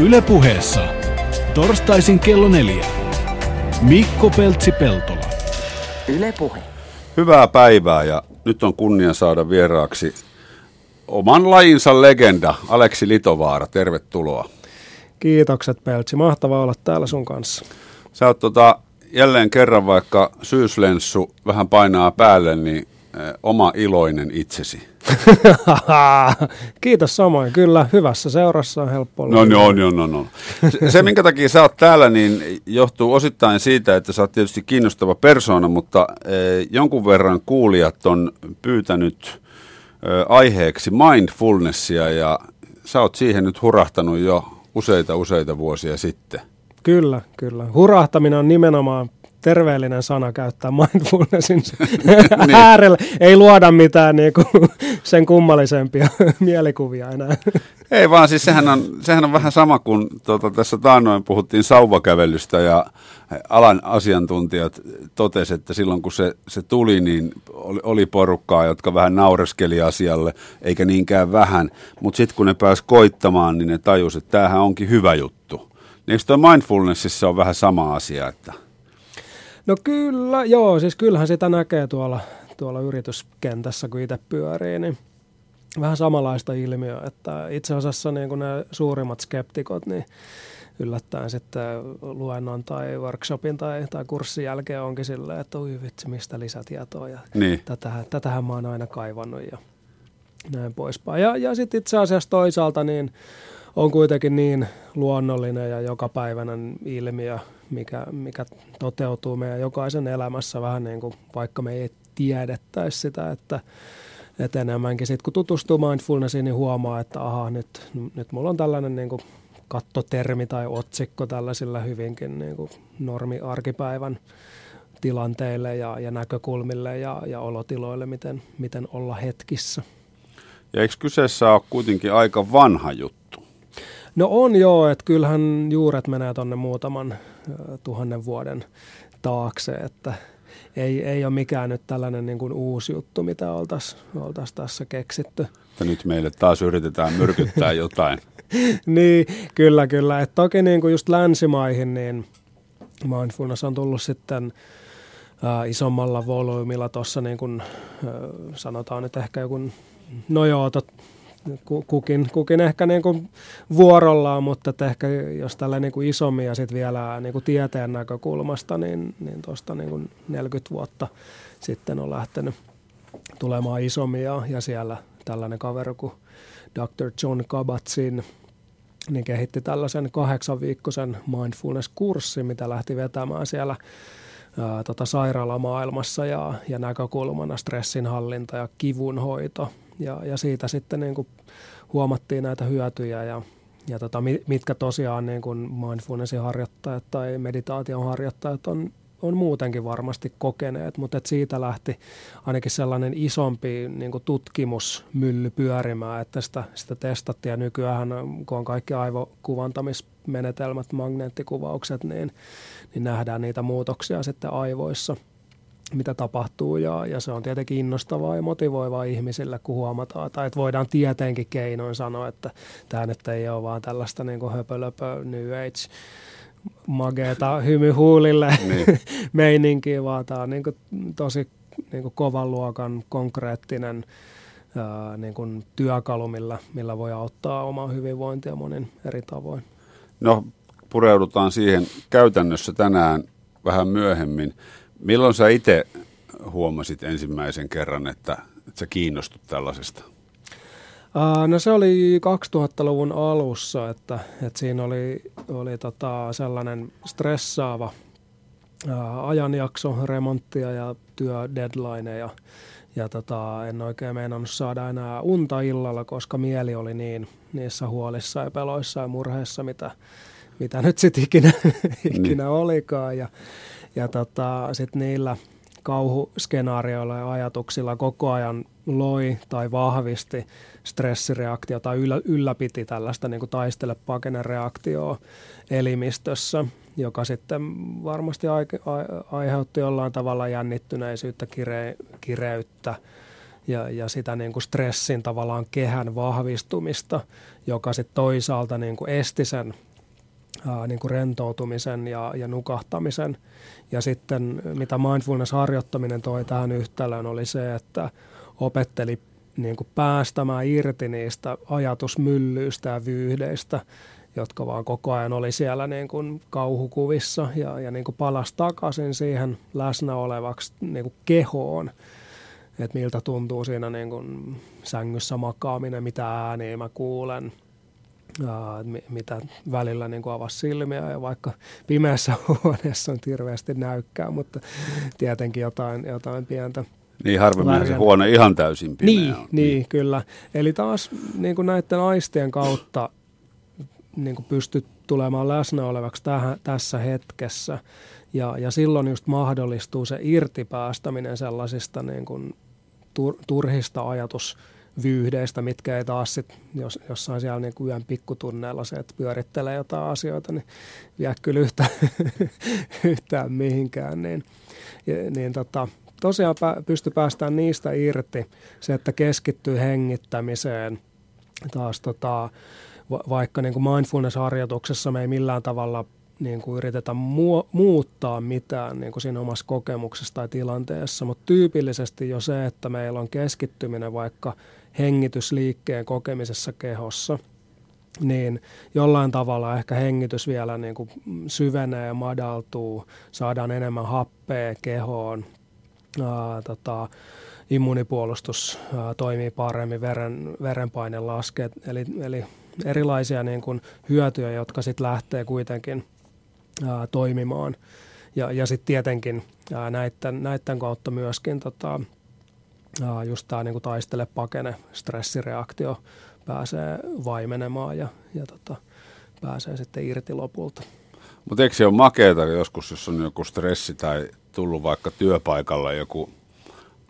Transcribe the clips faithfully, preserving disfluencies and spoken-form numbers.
Yle Puheessa. Torstaisin kello neljä. Mikko Peltsi Peltola. Yle Puhe. Hyvää päivää ja nyt on kunnia saada vieraaksi oman lajinsa legenda Aleksi Litovaara. Tervetuloa. Kiitokset Peltsi. Mahtavaa olla täällä sun kanssa. Sä oot tota, jälleen kerran, vaikka syyslenssu vähän painaa päälle, niin oma iloinen itsesi. Kiitos samoin. Kyllä, hyvässä seurassa on helppo olla. No niin, on, on, on, on. Se, se, minkä takia sä oot täällä, niin johtuu osittain siitä, että sä oot tietysti kiinnostava persoona, mutta eh, jonkun verran kuulijat on pyytänyt eh, aiheeksi mindfulnessia, ja sä oot siihen nyt hurahtanut jo useita, useita vuosia sitten. Kyllä, kyllä. Hurahtaminen on nimenomaan terveellinen sana käyttää mindfulnessin niin. äärellä. Ei luoda mitään niinku sen kummallisempia mielikuvia enää. Ei vaan, siis sehän on, sehän on vähän sama kuin tuota, tässä taannoin puhuttiin sauvakävelystä ja alan asiantuntijat totesivat, että silloin kun se, se tuli, niin oli, oli porukkaa, jotka vähän naureskeli asialle, eikä niinkään vähän. Mutta sitten kun ne pääsi koittamaan, niin ne tajusivat, että tämähän onkin hyvä juttu. Eikö tuo mindfulnessissa ole vähän sama asia, että... No kyllä, joo, siis kyllähän sitä näkee tuolla, tuolla yrityskentässä, kun itse pyörii, niin vähän samanlaista ilmiöä, että itse asiassa niin kuin ne suurimmat skeptikot, niin yllättäen sitten luennon tai workshopin tai, tai kurssin jälkeen onkin silleen, että ui vitsi, mistä lisätietoa ja niin. tätähän, tätähän mä oon aina kaivannut ja näin poispäin. Ja, ja sitten itse asiassa toisaalta niin on kuitenkin niin luonnollinen ja jokapäiväinen ilmiö, mikä, mikä toteutuu meidän jokaisen elämässä vähän niin kuin vaikka me ei tiedettäisi sitä, että, että enemmänkin sitten kun tutustuu mindfulnessiin, niin huomaa, että aha, nyt, nyt mulla on tällainen niin kuin kattotermi tai otsikko tällaisilla hyvinkin niin kuin normi-arkipäivän tilanteille ja, ja näkökulmille ja, ja olotiloille, miten, miten olla hetkissä. Ja eikö kyseessä ole kuitenkin aika vanha juttu? No on joo, että kyllähän juuret menee tuonne muutaman uh, tuhannen vuoden taakse, että ei, ei ole mikään nyt tällainen niin kuin uusi juttu, mitä oltaisiin oltaisi tässä keksitty. Että nyt meille taas yritetään myrkyttää jotain. Niin, kyllä, kyllä. Et toki niin kuin just länsimaihin, niin mindfulness on tullut sitten uh, isommalla volyymilla tuossa niin kuin uh, sanotaan nyt ehkä joku, no joo, tot, Kukin, kukin ehkä niin kuin vuorollaan, mutta ehkä jos tällä niin kuin isommin ja sitten vielä niin kuin tieteen näkökulmasta, niin, niin tuosta niin kuin neljäkymmentä vuotta sitten on lähtenyt tulemaan isommin ja, ja siellä tällainen kaveri kuin doktor John Kabat-Zinn niin kehitti tällaisen kahdeksan viikkoisen mindfulness-kurssin, mitä lähti vetämään siellä ää, tota sairaalamaailmassa ja, ja näkökulmana stressinhallinta ja kivunhoito. Ja, ja siitä sitten niin kuin huomattiin näitä hyötyjä, ja, ja tota, mitkä tosiaan niin kuin mindfulnessin harjoittajat tai meditaation harjoittajat on, on muutenkin varmasti kokeneet, mutta siitä lähti ainakin sellainen isompi niin kuin tutkimusmylly pyörimään, että sitä, sitä testattiin, ja nykyään kun on kaikki aivokuvantamismenetelmät, magneettikuvaukset, niin, niin nähdään niitä muutoksia sitten aivoissa, mitä tapahtuu, ja, ja se on tietenkin innostavaa ja motivoivaa ihmisille, kun huomataan, tai että voidaan tietenkin keinoin sanoa, että tämä nyt ei ole vaan tällaista niin kuin höpölöpö, new age, mageeta hymyhuulille niin. meininkiä, vaan tämä on niin kuin tosi niin kuin kovan luokan konkreettinen ää, niin kuin työkalu, millä, millä voi auttaa omaa hyvinvointia monin eri tavoin. No, pureudutaan siihen käytännössä tänään vähän myöhemmin. Milloin sä itse huomasit ensimmäisen kerran, että, että sä kiinnostut tällaisesta? No se oli kaksituhattaluvun alussa, että, että siinä oli, oli tota sellainen stressaava ajanjakso, remonttia ja työdeadlineja. Ja tota, en oikein meinannut saada enää unta illalla, koska mieli oli niin niissä huolissa ja peloissa ja murheissa, mitä, mitä nyt sitten ikinä, ikinä niin. olikaan. Ja, Ja tota, sitten niillä kauhuskenaarioilla ja ajatuksilla koko ajan loi tai vahvisti stressireaktio tai yllä, ylläpiti tällaista niin kuin taistele pakene reaktioa elimistössä, joka sitten varmasti aiheutti jollain tavalla jännittyneisyyttä, kire, kireyttä ja, ja sitä niin kuin stressin tavallaan kehän vahvistumista, joka sitten toisaalta niin kuin esti sen Ää, niin kuin rentoutumisen ja, ja nukahtamisen. Ja sitten mitä mindfulness-harjoittaminen toi tähän yhtälöön oli se, että opetteli niin kuin päästämään irti niistä ajatusmyllyistä ja vyyhdeistä, jotka vaan koko ajan oli siellä niin kuin kauhukuvissa ja, ja niin kuin palasi takaisin siihen läsnä olevaksi niin kuin kehoon. Että miltä tuntuu siinä niin kuin sängyssä makaaminen, mitä ääniä mä kuulen. Ja, mitä välillä niin kuin avasi silmiä ja vaikka pimeässä huoneessa on hirveästi näykkää, mutta tietenkin jotain, jotain pientä. Niin harvemmin se huone ihan täysin pimeä niin, on. Niin, kyllä. Eli taas niin kuin näiden aistien kautta niin kuin pystyt tulemaan läsnä olevaksi tähän, tässä hetkessä ja, ja silloin just mahdollistuu se irtipäästäminen sellaisista niin kuin tur, turhista ajatus vyyhdeistä, mitkä ei taas sit, jos, jossain siellä niin kuin yön pikkutunneilla se, että pyörittelee jotain asioita, niin vie kyllä yhtään, yhtään mihinkään. Niin, niin tota, tosiaan pysty päästään niistä irti. Se, että keskittyy hengittämiseen taas tota, va, vaikka niin kuin mindfulness-harjoituksessa me ei millään tavalla niin kuin yritetä muo, muuttaa mitään niin kuin siinä omassa kokemuksessa tai tilanteessa, mutta tyypillisesti jo se, että meillä on keskittyminen vaikka hengitysliikkeen kokemisessa kehossa, niin jollain tavalla ehkä hengitys vielä niin kuin syvenee ja madaltuu, saadaan enemmän happea kehoon, ää, tota, immunipuolustus ää, toimii paremmin, veren, verenpaine laskee, eli, eli erilaisia niin kuin hyötyjä, jotka sitten lähtee kuitenkin ää, toimimaan. Ja, ja sitten tietenkin ää, näiden, näiden kautta myöskin tota, ää, just tämä niinku taistele, pakene, stressireaktio pääsee vaimenemaan ja, ja tota, pääsee sitten irti lopulta. Mutta eikö se ole makeata joskus, jos on joku stressi tai tullut vaikka työpaikalla joku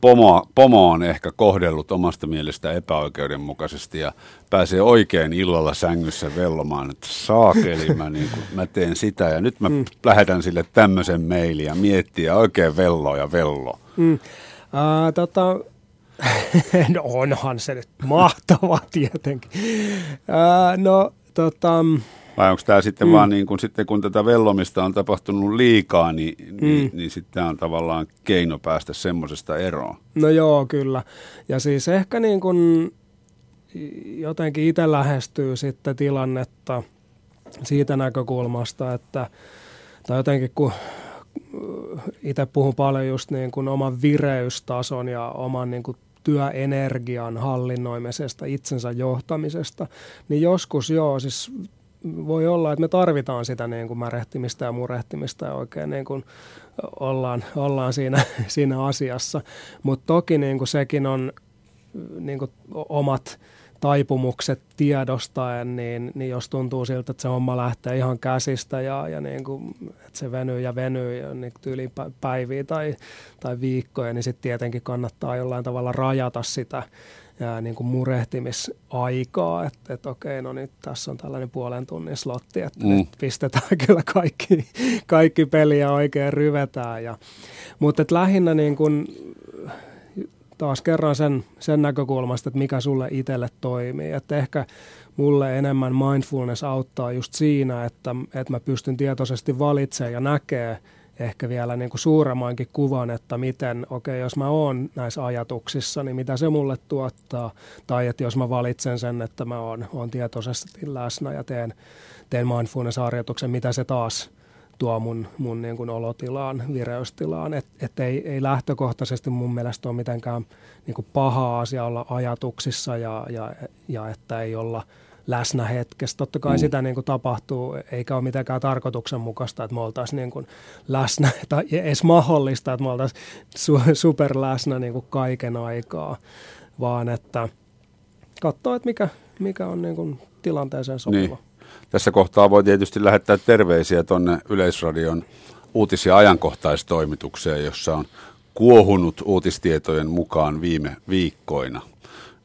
Pomo, pomo on ehkä kohdellut omasta mielestä epäoikeudenmukaisesti ja pääsee oikein illalla sängyssä vellomaan, että saakeli mä, niin kun, mä teen sitä ja nyt mä mm. lähetän sille tämmöisen mailin ja miettii ja oikein vello ja vello. Mm. Äh, tota, no onhan se nyt mahtavaa tietenkin. Äh, no tota... Vai onko tämä sitten mm. vaan niin kun, sitten kun tätä vellomista on tapahtunut liikaa, niin, mm. niin, niin sitten tämä on tavallaan keino päästä semmoisesta eroon? No joo, kyllä. Ja siis ehkä niin kun jotenkin itse lähestyy sitten tilannetta siitä näkökulmasta, että tai jotenkin kun itse puhun paljon just niin kun oman vireystason ja oman niin kun työenergian hallinnoimisesta, itsensä johtamisesta, niin joskus joo, siis voi olla, että me tarvitaan sitä niin kuin märehtimistä ja murehtimista ja oikein niin kuin ollaan, ollaan siinä, siinä asiassa. Mutta toki niin kuin sekin on niin kuin omat taipumukset tiedostaen, niin, niin jos tuntuu siltä, että se homma lähtee ihan käsistä ja, ja niin kuin, että se venyy ja venyy ja niin tyyliin päiviä tai, tai viikkoja, niin sitten tietenkin kannattaa jollain tavalla rajata sitä ja niin kuin murehtimisaikaa, että, että okei, no nyt tässä on tällainen puolen tunnin slotti, että mm. nyt pistetään kyllä kaikki, kaikki peliä oikein ryvetään. Ja, mutta että lähinnä niin kuin taas kerran sen, sen näkökulmasta, että mikä sulle itselle toimii. Että ehkä mulle enemmän mindfulness auttaa just siinä, että, että mä pystyn tietoisesti valitsemaan ja näkee ehkä vielä niin kuin suuremmankin kuvan, että miten, okei, okay, jos mä oon näissä ajatuksissa, niin mitä se mulle tuottaa. Tai että jos mä valitsen sen, että mä oon, oon tietoisesti läsnä ja teen, teen mindfulness-harjoituksen, mitä se taas tuo mun, mun niin kuin olotilaan, vireystilaan. Että et ei, ei lähtökohtaisesti mun mielestä ole mitenkään niin kuin paha asia olla ajatuksissa ja, ja, ja että ei olla läsnä hetkessä. Totta kai mm. sitä niin kuin tapahtuu, eikä ole mitenkään tarkoituksenmukaista, että me oltaisiin niin kuin läsnä, tai edes mahdollista, että me oltaisiin su- superläsnä niin kuin kaiken aikaa, vaan että katsoo, että mikä, mikä on niin kuin tilanteeseen sopiva. Niin. Tässä kohtaa voi tietysti lähettää terveisiä tuonne Yleisradion uutis- ja ajankohtaistoimitukseen, jossa on kuohunut uutistietojen mukaan viime viikkoina,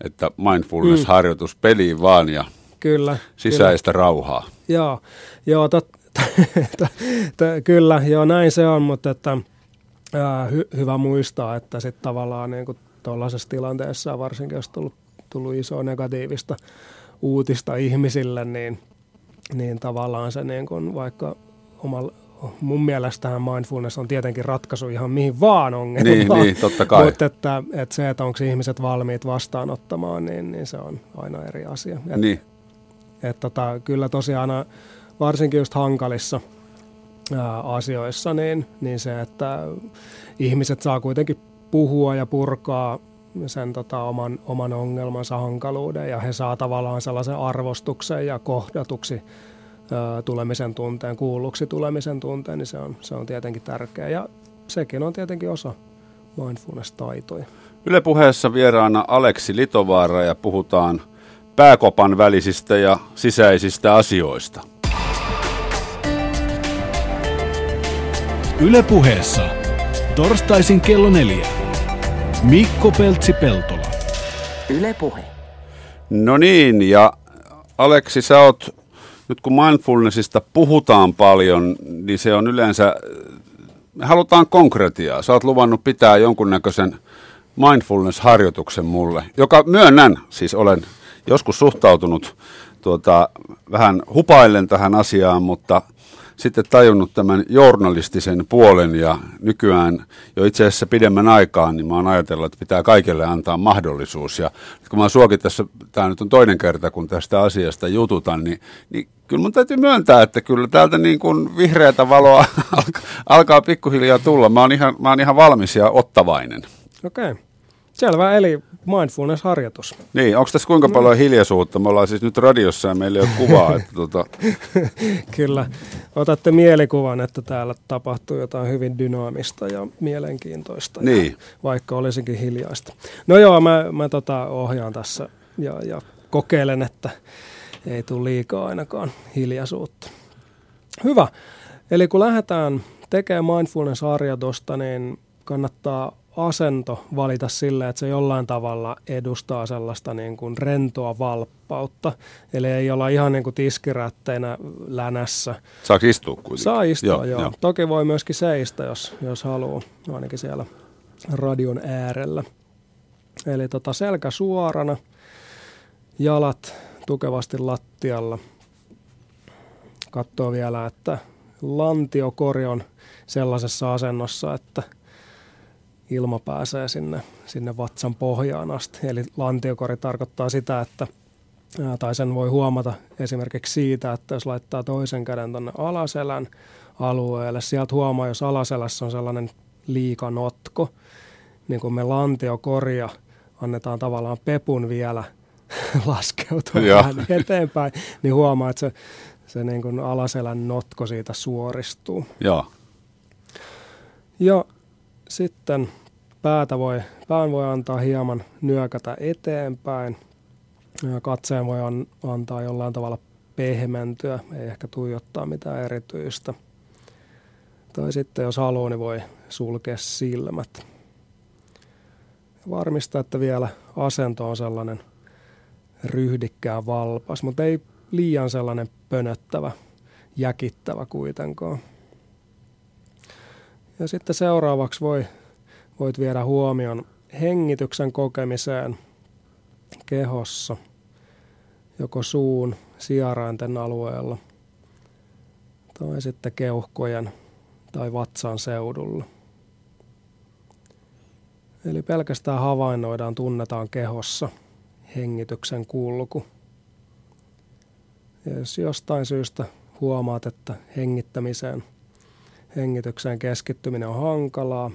että mindfulness-harjoitus mm. peliin vaan ja kyllä, sisäistä kyllä. Rauhaa. Joo, joo tot, t- t- t- kyllä, joo, näin se on, mutta että, ää, hy- hyvä muistaa, että sitten tavallaan niin tuollaisessa tilanteessa, varsinkin jos on tullut, tullut isoa negatiivista uutista ihmisille, niin niin tavallaan se niin kun vaikka omalla... Mun mielestähän mindfulness on tietenkin ratkaisu ihan mihin vaan ongelmaan. Niin, niin, totta kai. Mutta että, että se, että onko ihmiset valmiit vastaanottamaan, niin, niin se on aina eri asia. Et, niin. Et, tota, kyllä tosiaan varsinkin just hankalissa ää, asioissa, niin, niin se, että ihmiset saa kuitenkin puhua ja purkaa sen tota, oman, oman ongelmansa hankaluuden, ja he saa tavallaan sellaisen arvostuksen ja kohdatuksi tulemisen tunteen, kuulluksi tulemisen tunteen, niin se on, se on tietenkin tärkeä. Ja sekin on tietenkin osa mindfulness-taitoja. Yle Puheessa vieraana Aleksi Litovaara, ja puhutaan pääkopan välisistä ja sisäisistä asioista. Yle Puheessa torstaisin kello neljä. Mikko Peltsi Peltola. Yle Puhe. No niin, ja Aleksi, sä oot... Nyt kun mindfulnessista puhutaan paljon, niin se on yleensä, me halutaan konkretiaa. Sä oot luvannut pitää jonkunnäköisen mindfulness-harjoituksen mulle, joka myönnän, siis olen joskus suhtautunut tuota, vähän hupaillen tähän asiaan, mutta sitten tajunnut tämän journalistisen puolen, ja nykyään jo itse asiassa pidemmän aikaan, niin mä oon ajatellut, että pitää kaikille antaa mahdollisuus. Ja kun mä suokin tässä, tää nyt on toinen kerta, kun tästä asiasta jututan, niin, niin kyllä mun täytyy myöntää, että kyllä täältä niin kuin vihreätä valoa alkaa pikkuhiljaa tulla. Mä oon ihan, mä oon ihan valmis ja ottavainen. Okei. Okay. Selvä, eli mindfulness-harjoitus. Niin, onko tässä kuinka paljon hiljaisuutta? Me ollaan siis nyt radiossa ja meillä ei ole kuvaa. Että tuota... Kyllä, otatte mielikuvan, että täällä tapahtuu jotain hyvin dynaamista ja mielenkiintoista, niin. Ja vaikka olisinkin hiljaista. No joo, mä, mä tota ohjaan tässä ja, ja kokeilen, että ei tule liikaa ainakaan hiljaisuutta. Hyvä, eli kun lähdetään tekemään mindfulness-harjoitusta, niin kannattaa... asento valita sille, että se jollain tavalla edustaa sellaista niin kuin rentoa valppautta. Eli ei olla ihan niin kuin tiskirätteinä länässä. Saako istua kuitenkin? Saa istua, joo, joo. joo. Toki voi myöskin seistä, jos, jos haluaa, ainakin siellä radion äärellä. Eli tota selkä suorana, jalat tukevasti lattialla. Katsoo vielä, että lantiokori on sellaisessa asennossa, että ilma pääsee sinne, sinne vatsan pohjaan asti. Eli lantiokori tarkoittaa sitä, että, tai sen voi huomata esimerkiksi siitä, että jos laittaa toisen käden tuonne alaselän alueelle, sieltä huomaa, jos alaselässä on sellainen liikanotko, niin kun me lantiokoria annetaan tavallaan pepun vielä laskeutua vähän eteenpäin, niin huomaa, että se, se niin kuin alaselän notko siitä suoristuu. Joo. Ja sitten päätä voi, pään voi antaa hieman nyökätä eteenpäin. Katseen voi an, antaa jollain tavalla pehmentyä, ei ehkä tuijottaa mitään erityistä. Tai sitten jos haluaa, niin voi sulkea silmät. Varmistaa, että vielä asento on sellainen ryhdikkään valpas, mutta ei liian sellainen pönöttävä, jäkittävä kuitenkaan. Ja sitten seuraavaksi voi, voit viedä huomion hengityksen kokemiseen kehossa, joko suun sierainten alueella tai sitten keuhkojen tai vatsan seudulla. Eli pelkästään havainnoidaan, tunnetaan kehossa hengityksen kulku. Ja jos jostain syystä huomaat, että hengittämiseen Hengitykseen keskittyminen on hankalaa,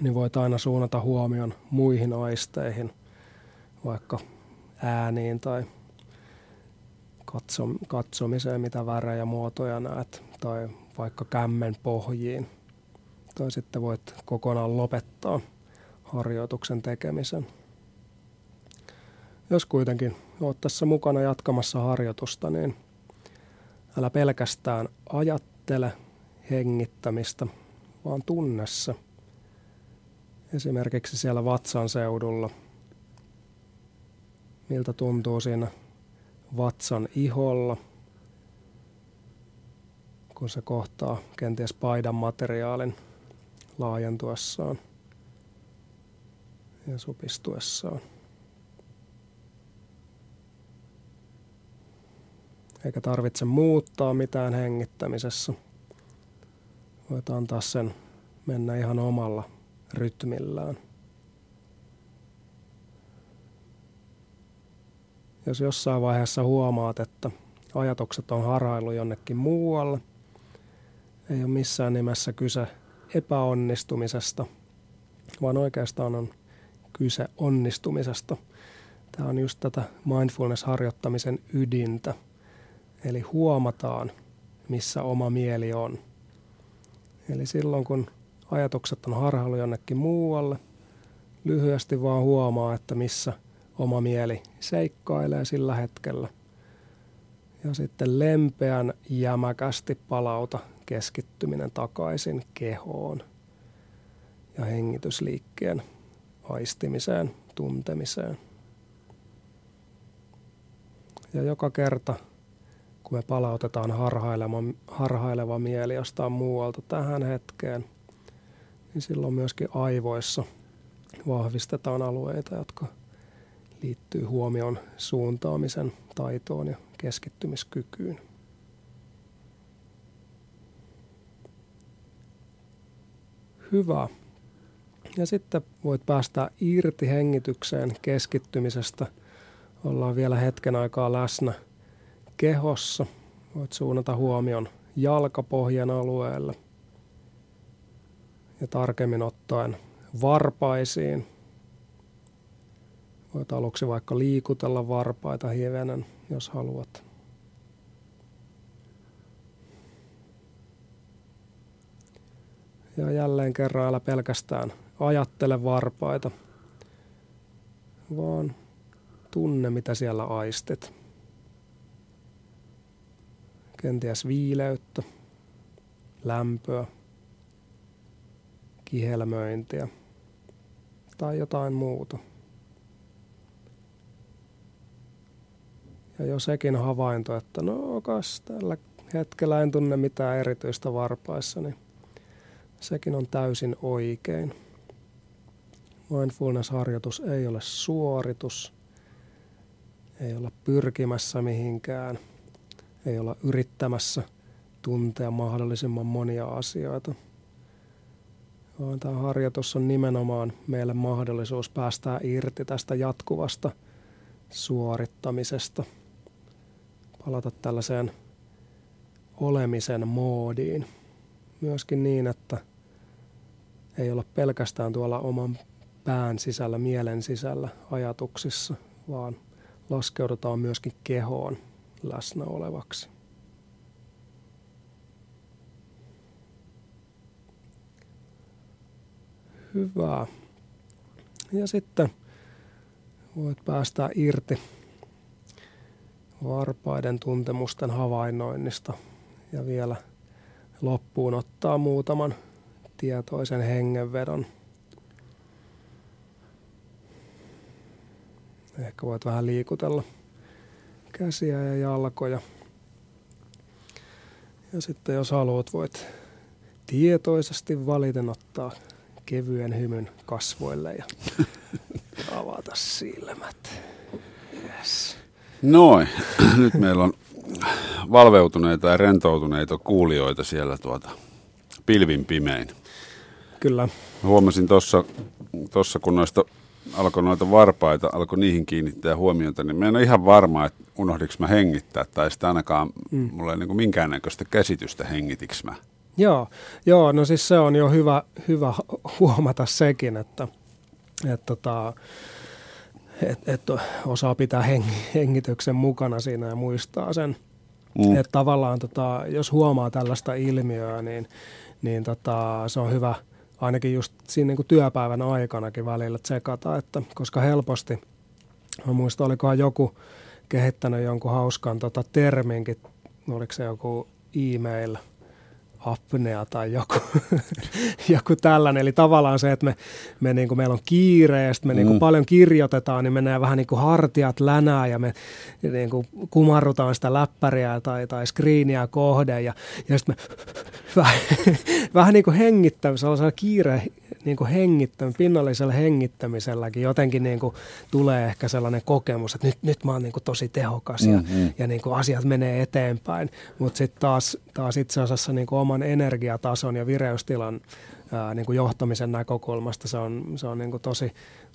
niin voit aina suunnata huomion muihin aisteihin, vaikka ääniin tai katso, katsomiseen, mitä värejä ja muotoja näet, tai vaikka kämmen pohjiin. Tai sitten voit kokonaan lopettaa harjoituksen tekemisen. Jos kuitenkin olet tässä mukana jatkamassa harjoitusta, niin älä pelkästään ajattele hengittämistä, vaan tunnessa. Esimerkiksi siellä vatsan seudulla. Miltä tuntuu siinä vatsan iholla, kun se kohtaa kenties paidan materiaalin laajentuessaan ja supistuessaan. eikä tarvitse muuttaa mitään hengittämisessä. Voit antaa sen mennä ihan omalla rytmillään. Jos jossain vaiheessa huomaat, että ajatukset on harhaillut jonnekin muualle, ei ole missään nimessä kyse epäonnistumisesta, vaan oikeastaan on kyse onnistumisesta. Tämä on just tätä mindfulness-harjoittamisen ydintä. Eli huomataan, missä oma mieli on. Eli silloin, kun ajatukset on harhaillut jonnekin muualle, lyhyesti vaan huomaa, että missä oma mieli seikkailee sillä hetkellä. Ja sitten lempeän jämäkästi palauta keskittyminen takaisin kehoon ja hengitysliikkeen aistimiseen, tuntemiseen. Ja joka kerta, kun me palautetaan harhaileva, harhaileva mieli jostain muualta tähän hetkeen, niin silloin myöskin aivoissa vahvistetaan alueita, jotka liittyy huomion suuntaamisen taitoon ja keskittymiskykyyn. Hyvä. Ja sitten voit päästä irti hengitykseen keskittymisestä. Ollaan vielä hetken aikaa läsnä kehossa. Voit suunnata huomion jalkapohjan alueelle ja tarkemmin ottaen varpaisiin. Voit aluksi vaikka liikutella varpaita hivenen, jos haluat. Ja jälleen kerran älä pelkästään ajattele varpaita, vaan tunne, mitä siellä aistit. Kenties viileyttä, lämpöä, kihelmöintiä tai jotain muuta. Ja jo sekin havainto, että no kas, tällä hetkellä en tunne mitään erityistä varpaissa, niin sekin on täysin oikein. Mindfulness-harjoitus ei ole suoritus, ei olla pyrkimässä mihinkään, ei olla yrittämässä tuntea mahdollisimman monia asioita, vaan tämä harjoitus on nimenomaan meille mahdollisuus päästää irti tästä jatkuvasta suorittamisesta, palata tällaiseen olemisen moodiin. Myöskin niin, että ei olla pelkästään tuolla oman pään sisällä, mielen sisällä ajatuksissa, vaan laskeudutaan myöskin kehoon läsnä olevaksi. Hyvä. Ja sitten voit päästä irti varpaiden tuntemusten havainnoinnista ja vielä loppuun ottaa muutaman tietoisen hengenvedon. Ehkä voit vähän liikutella käsiä ja jalkoja. Ja sitten jos haluat, voit tietoisesti valiten ottaa kevyen hymyn kasvoille ja avata silmät. Yes. Noin. Nyt meillä on valveutuneita ja rentoutuneita kuulijoita siellä tuota pilvin pimein. Kyllä. Huomasin tuossa, tuossa kun noista alkoi noita varpaita, alkoi niihin kiinnittää huomiota, niin mä en ole ihan varma, että unohdinko mä hengittää, tai sitä ainakaan mm. mulla ei niin kuin minkäännäköistä käsitystä hengitikö mä. Joo, joo, no siis se on jo hyvä, hyvä huomata sekin, että, että, että, että, että osaa pitää hengityksen mukana siinä ja muistaa sen. Mm. Että tavallaan tota, jos huomaa tällaista ilmiöä, niin, niin tota, se on hyvä ainakin just siinä niin kuin työpäivän aikanakin välillä tsekata, että koska helposti, mä muistan, olikohan joku kehittänyt jonkun hauskan tota, terminkin, oliko se joku e-mail apnea tai joku, joku tällainen. Eli tavallaan se, että me, me niin kuin meillä on kiire ja sitten me mm. niin kuin paljon kirjoitetaan, niin menee vähän niin kuin hartiat länää ja me niin kuin kumarrutaan sitä läppäriä tai, tai skriiniä kohden. Ja, ja sitten me vähän, vähän niin kuin hengittämme, sellaisella kiire niin kuin hengittämisellä, pinnallisella hengittämiselläkin jotenkin niin kuin tulee ehkä sellainen kokemus, että nyt, nyt mä oon niin kuin tosi tehokas ja, mm-hmm. ja niin kuin asiat menee eteenpäin. Mutta sitten taas, taas itse asiassa niin kuin oman energiatason ja vireystilan ää, niin kuin johtamisen näkökulmasta se on, se on niin kuin tosi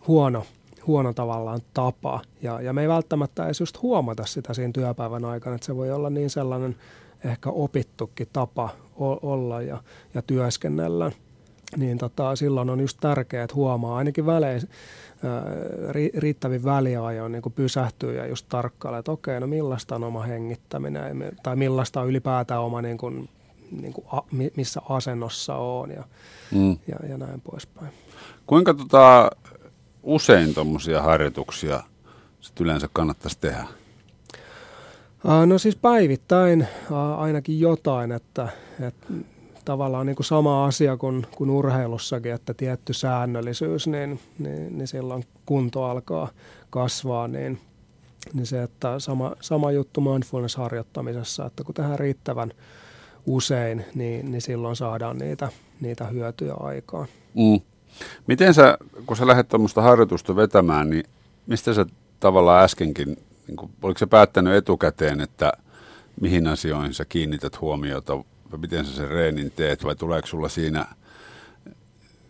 huono, huono tavallaan tapa. Ja, ja me ei välttämättä edes just huomata sitä siinä työpäivän aikana, että se voi olla niin sellainen ehkä opittukin tapa o- olla ja, ja työskennellä. Niin tota, silloin on just tärkeää, että huomaa ainakin välein, ää, ri, riittävin väliajoin niin pysähtyy ja just tarkkailla, että okei, no millaista on oma hengittäminen tai millaista on ylipäätään oma, niin kuin, niin kuin a, missä asennossa on ja, mm. ja, ja näin poispäin. Kuinka tota, usein tuommoisia harjoituksia sit yleensä kannattaisi tehdä? Ää, no siis päivittäin ää, ainakin jotain, että... että tavallaan niin kuin sama asia kuin, kuin urheilussakin, että tietty säännöllisyys, niin, niin, niin silloin kunto alkaa kasvaa, niin, niin se, että sama, sama juttu mindfulness-harjoittamisessa, että kun tehdään riittävän usein, niin, niin silloin saadaan niitä, niitä hyötyjä aikaan. Mm. Miten sä, kun sä lähdet tuommoista harjoitusta vetämään, niin mistä sä tavallaan äskenkin, niin kun, oliko sä päättänyt etukäteen, että mihin asioihin sä kiinnität huomiota? Miten sä sen reenin teet, vai tuleeko sulla siinä,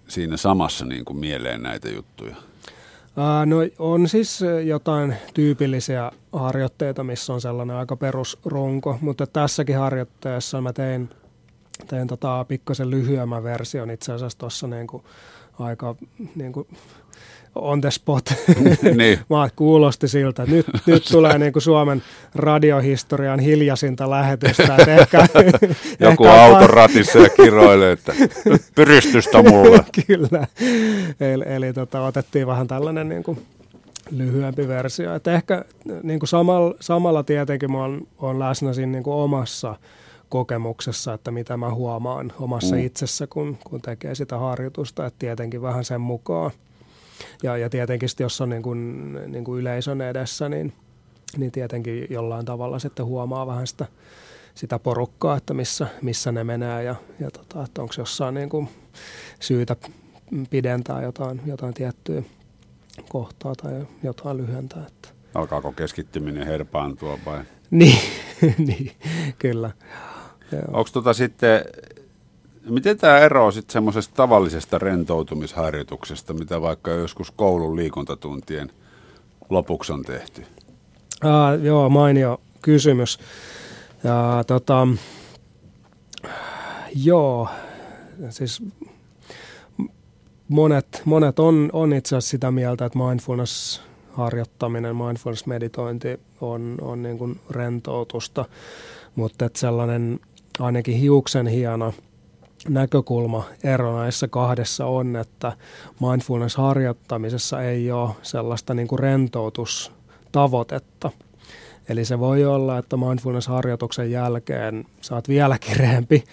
siinä samassa niin kuin mieleen näitä juttuja? Ää, no on siis jotain tyypillisiä harjoitteita, missä on sellainen aika perusrunko, mutta tässäkin harjoitteessa mä tein, tein tota pikkasen lyhyemmän version itse asiassa tuossa niin kuin aika... Niin kuin on the spot. Niin. Mä kuulosti siltä. Nyt, nyt tulee niin kuin Suomen radiohistorian hiljaisinta lähetystä. Että ehkä, joku ehkä auton ratissa ja kiroilee, että pyristystä mulle. Kyllä. Eli, eli tota, otettiin vähän tällainen niin kuin lyhyempi versio. Et ehkä niin kuin samalla, samalla tietenkin mä oon, oon läsnä siinä niin kuin omassa kokemuksessa, että mitä mä huomaan omassa mm. itsessä, kun, kun tekee sitä harjoitusta. Et tietenkin vähän sen mukaan. Ja, ja tietenkin sitten, jos on niin kuin, niin kuin yleisön edessä, niin, niin tietenkin jollain tavalla sitten huomaa vähän sitä, sitä porukkaa, että missä, missä ne menee ja, ja tota, että onko jossain niin kuin syytä pidentää jotain, jotain tiettyä kohtaa tai jotain lyhentää. Että. Alkaako keskittyminen herpaantua vai? Niin, niin kyllä. Onko tota sitten... Miten tämä ero sitten semmoisesta tavallisesta rentoutumisharjoituksesta, mitä vaikka joskus koulun liikuntatuntien lopuksi on tehty? Ää, joo, mainio kysymys. Ää, tota, joo, siis monet, monet on, on itse asiassa sitä mieltä, että mindfulness-harjoittaminen, mindfulness-meditointi on, on niin kuin rentoutusta, mutta että sellainen ainakin hiuksen hieno näkökulma ero näissä kahdessa on, että mindfulness-harjoittamisessa ei ole sellaista niin kuin rentoutustavoitetta. Eli se voi olla, että mindfulness-harjoituksen jälkeen sä oot vielä kireempi,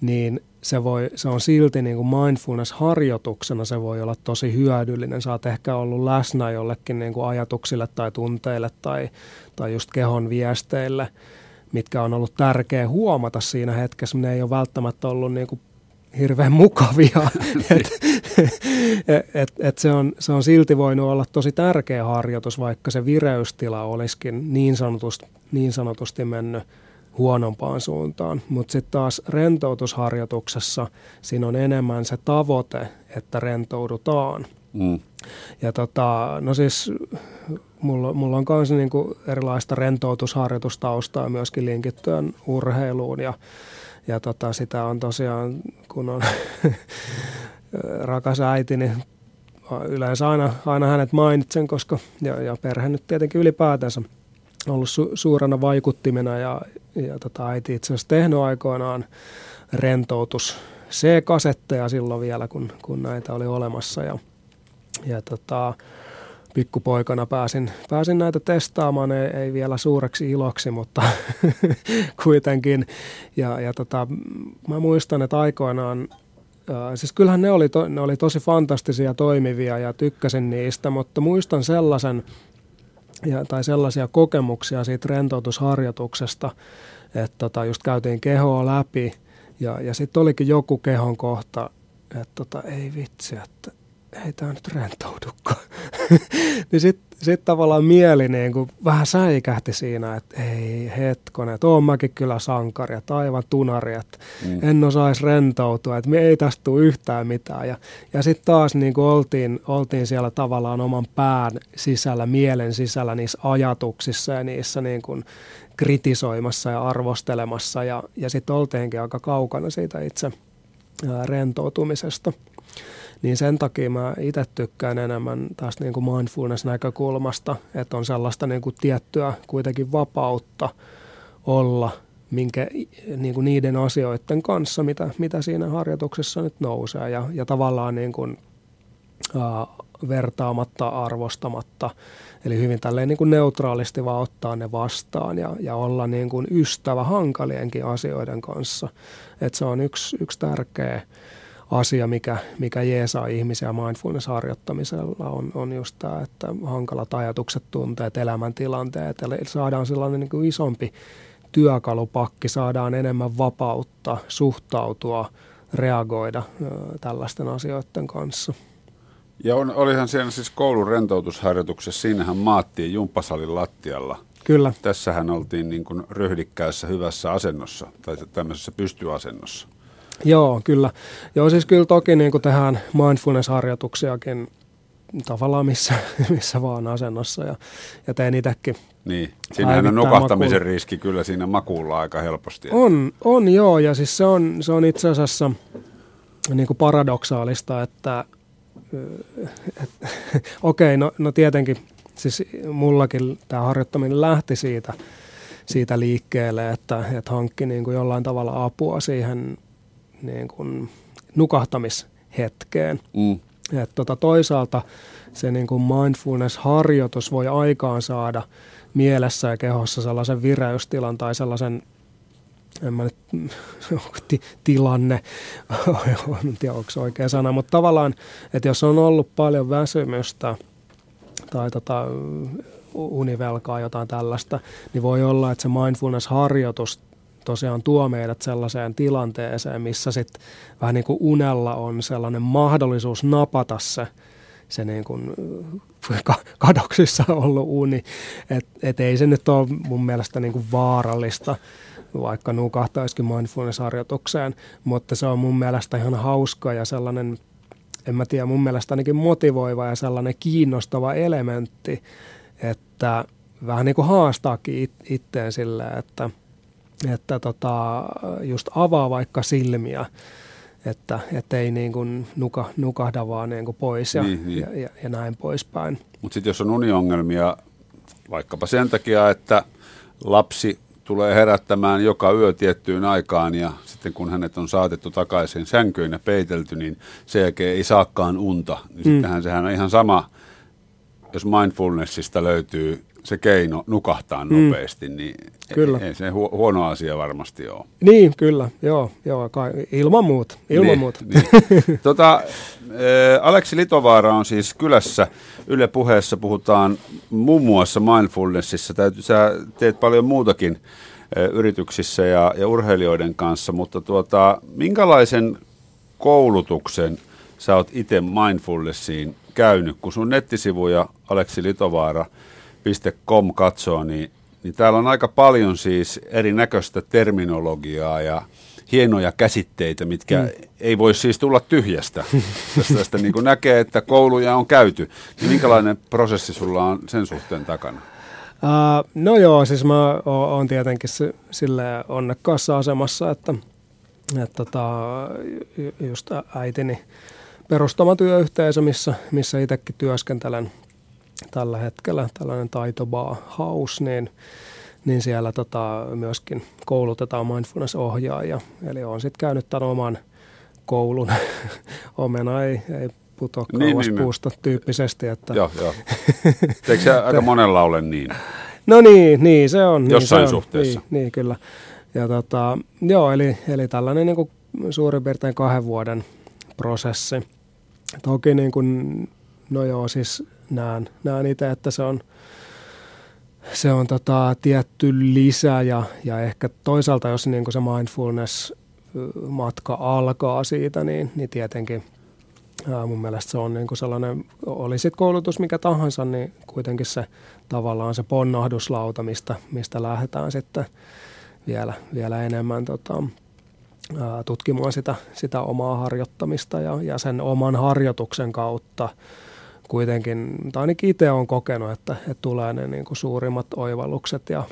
niin se, voi, se on silti niin kuin mindfulness-harjoituksena se voi olla tosi hyödyllinen. Sä oot ehkä ollut läsnä jollekin niin kuin ajatuksille tai tunteille tai, tai just kehon viesteille, mitkä on ollut tärkeä huomata siinä hetkessä. Ne ei ole välttämättä ollut niin kuin hirveän mukavia. et, et, et se, on, se on silti voinut olla tosi tärkeä harjoitus, vaikka se vireystila olisikin niin sanotusti, niin sanotusti mennyt huonompaan suuntaan. Mutta sitten taas rentoutusharjoituksessa siinä on enemmän se tavoite, että rentoudutaan. Mm. Ja tota, no siis... Mulla, mulla on myös niinku erilaista rentoutusharjoitustaustaa myöskin linkittyen urheiluun ja, ja tota, sitä on tosiaan, kun on rakas äiti, niin yleensä aina, aina hänet mainitsen, koska ja, ja perhe nyt tietenkin ylipäätänsä on ollut su- suurena vaikuttimena ja, ja tota, äiti itse asiassa tehnyt aikoinaan rentoutus-C-kasetteja silloin vielä, kun, kun näitä oli olemassa ja, ja tota... pikkupoikana pääsin, pääsin näitä testaamaan, ei, ei vielä suureksi iloksi, mutta kuitenkin. Ja, ja tota, mä muistan, että aikoinaan, äh, siis kyllähän ne oli, to, ne oli tosi fantastisia, toimivia ja tykkäsin niistä, mutta muistan sellaisen, ja, tai sellaisia kokemuksia siitä rentoutusharjoituksesta, että tota, just käytiin kehoa läpi ja, ja sitten olikin joku kehon kohta, että tota, ei vitsi, että ei tämä nyt rentoudukaan. Niin sitten sit tavallaan mieli niin kuin vähän säikähti siinä, että ei hetkone, että oon mäkin kyllä sankari, että aivan tunari, että mm. en osaisi rentoutua, että me ei tästä tule yhtään mitään. Ja, ja sitten taas niin kuin oltiin, oltiin siellä tavallaan oman pään sisällä, mielen sisällä niissä ajatuksissa ja niissä niin kuin kritisoimassa ja arvostelemassa ja, ja sitten oltiinkin aika kaukana siitä itse ää, rentoutumisesta. Niin sen takia mä itse tykkään enemmän taas niin kuin mindfulness-näkökulmasta, että on sellaista niin kuin tiettyä kuitenkin vapautta olla minkä, niin kuin niiden asioiden kanssa, mitä, mitä siinä harjoituksessa nyt nousee ja, ja tavallaan niin kuin, ää, vertaamatta, arvostamatta. Eli hyvin tälleen niin kuin neutraalisti vaan ottaa ne vastaan ja, ja olla niin kuin ystävä hankalienkin asioiden kanssa. Että se on yksi, yksi tärkeä asia, mikä, mikä jeesaa ihmisiä mindfulness-harjoittamisella on, on just tämä, että hankalat ajatukset, tunteet, elämäntilanteet. Eli saadaan sellainen niin kuin isompi työkalupakki, saadaan enemmän vapautta, suhtautua, reagoida ö, tällaisten asioiden kanssa. Ja on, olihan siellä siis koulun rentoutusharjoituksessa, siinähän maattiin jumppasalin lattialla. Kyllä. Tässähän oltiin niin kuin ryhdikkäässä hyvässä asennossa tai tämmöisessä pystyasennossa. Joo, kyllä. Joo, siis kyllä toki niin kuin tehdään mindfulness-harjoituksiakin tavallaan missä, missä vaan asennossa ja, ja teen itsekin. Niin, siinähän on nukahtamisen maku... riski kyllä siinä makuulla aika helposti. On, on joo, ja siis se on, se on itse asiassa niin kuin paradoksaalista, että okei, okay, no, no tietenkin, siis mullakin tämä harjoittaminen lähti siitä, siitä liikkeelle, että, että hankki niin kuin jollain tavalla apua siihen niin kuin nukahtamishetkeen. Mm. Et tota, toisaalta se niin kuin mindfulness-harjoitus voi aikaansaada mielessä ja kehossa sellaisen vireystilan tai sellaisen en mä nyt, t- tilanne, en tiedä onko se oikea sana, mutta tavallaan, että jos on ollut paljon väsymystä tai tota, univelkaa jotain tällaista, niin voi olla, että se mindfulness-harjoitus tosiaan tuo meidät sellaiseen tilanteeseen, missä sitten vähän niin kuin unella on sellainen mahdollisuus napata se, se niin kuin kadoksissa ollut uni, että et ei se nyt ole mun mielestä niin kuin vaarallista, vaikka nukahtaisikin mindfulness-harjoitukseen, mutta se on mun mielestä ihan hauska ja sellainen, en mä tiedä, mun mielestä ainakin motivoiva ja sellainen kiinnostava elementti, että vähän niin kuin haastaakin it- itteen sillä, että, että tota, just avaa vaikka silmiä, että ei niin kuin nuka, nukahda vaan niin kuin pois ja, niin, niin. ja, ja, ja näin poispäin. Mutta sitten jos on uniongelmia, vaikkapa sen takia, että lapsi tulee herättämään joka yö tiettyyn aikaan ja sitten kun hänet on saatettu takaisin sänkyyn ja peitelty, niin sen jälkeen ei saakaan unta. Niin mm. Sittenhän sehän on ihan sama, jos mindfulnessista löytyy se keino nukahtaa nopeasti, mm. niin kyllä. Ei, ei se hu- huono asia varmasti ole. Niin, kyllä. Joo, joo kai, ilman muut. Ilman niin, muut. Niin. Tota, Aleksi Litovaara on siis kylässä. Yle Puheessa puhutaan muun muassa mindfulnessissa. Täytyy, sä teet paljon muutakin yrityksissä ja, ja urheilijoiden kanssa, mutta tuota, minkälaisen koulutuksen sä oot itse mindfulnessiin käynyt? Kun sun nettisivuja Aleksi Litovaara .com katsoo, niin, niin täällä on aika paljon siis erinäköistä terminologiaa ja hienoja käsitteitä, mitkä mm. ei voi siis tulla tyhjästä. Tästä, tästä niin kuin näkee, että kouluja on käyty. Niin minkälainen prosessi sulla on sen suhteen takana? Uh, no joo, siis mä oon tietenkin silleen onnekkaassa asemassa, että, että tota, just äitini perustama työyhteisö, missä, missä itsekin työskentelen tällä hetkellä, tällainen taitobaa house, niin, niin siellä tota, myöskin koulutetaan mindfulness-ohjaajia. Eli olen sitten käynyt tämän oman koulun. Omena ei, ei putoa niin, kauas niin, puusta niin. tyyppisesti. Että... Joo, joo. Eikö se aika monella ole niin? No niin, niin se on. Jossain niin, se on. Suhteessa. Niin, niin kyllä. Ja tota, joo, eli, eli tällainen niin kuin suurin piirtein kahden vuoden prosessi. Toki niin kuin, no joo, siis näen, näen itse, että se on, se on tota, tietty lisä ja, ja ehkä toisaalta, jos niin kuin se mindfulness-matka alkaa siitä, niin, niin tietenkin ää, mun mielestä se on niin kuin sellainen, oli sitten koulutus mikä tahansa, niin kuitenkin se tavallaan se ponnahduslauta, mistä, mistä lähdetään sitten vielä, vielä enemmän tota, ää, tutkimaan sitä, sitä omaa harjoittamista ja, ja sen oman harjoituksen kautta. Kuitenkin, tai ainakin itse olen kokenut, että, että tulee ne niin kuin suurimmat oivallukset ja,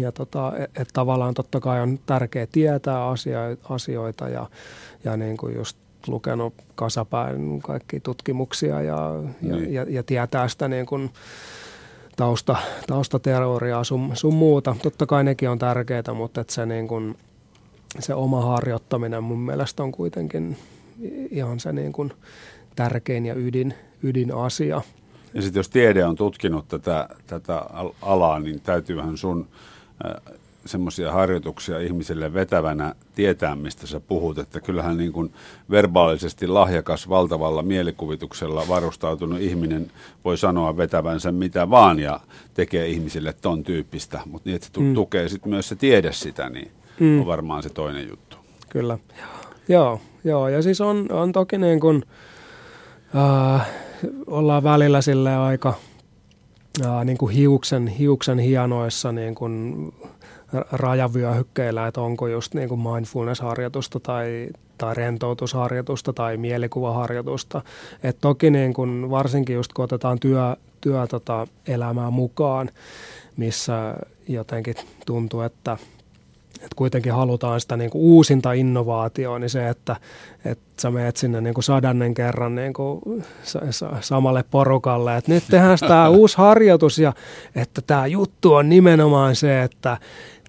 ja tota, että tavallaan totta kai on tärkeää tietää asioita ja, ja niin kuin just lukenut kasapäin kaikkia tutkimuksia ja, niin. ja, ja, ja tietää sitä niin kuin tausta, taustateoriaa sun, sun muuta. Totta kai nekin on tärkeitä, mutta että se, niin kuin, se oma harjoittaminen mun mielestä on kuitenkin ihan se niin kuin tärkein ja ydin. ydinasia. Ja sitten jos tiede on tutkinut tätä, tätä alaa, niin täytyyhän sun äh, semmoisia harjoituksia ihmiselle vetävänä tietää, mistä sä puhut. Että kyllähän niin kun verbaalisesti lahjakas, valtavalla mielikuvituksella varustautunut ihminen voi sanoa vetävänsä mitä vaan ja tekee ihmisille ton tyyppistä. Mutta niin, että se mm. tukee sitten myös se tiede sitä, niin mm. on varmaan se toinen juttu. Kyllä. Joo, joo. Ja siis on, on toki niin kun äh, ollaan välillä silleen aika ää, niin kuin hiuksen, hiuksen hienoissa niin kuin rajavyöhykkeillä, että onko just niin kuin mindfulness-harjoitusta tai, tai rentoutusharjoitusta tai mielikuvaharjoitusta. Et toki niin kuin varsinkin just kun otetaan työ, työ tota, elämää mukaan, missä jotenkin tuntuu, että että kuitenkin halutaan sitä niin kuin uusinta innovaatioa, niin se, että, että sä menet sinne niin kuin sadannen kerran niin kuin samalle porukalle, että nyt tehdään tämä uusi harjoitus ja että tämä juttu on nimenomaan se, että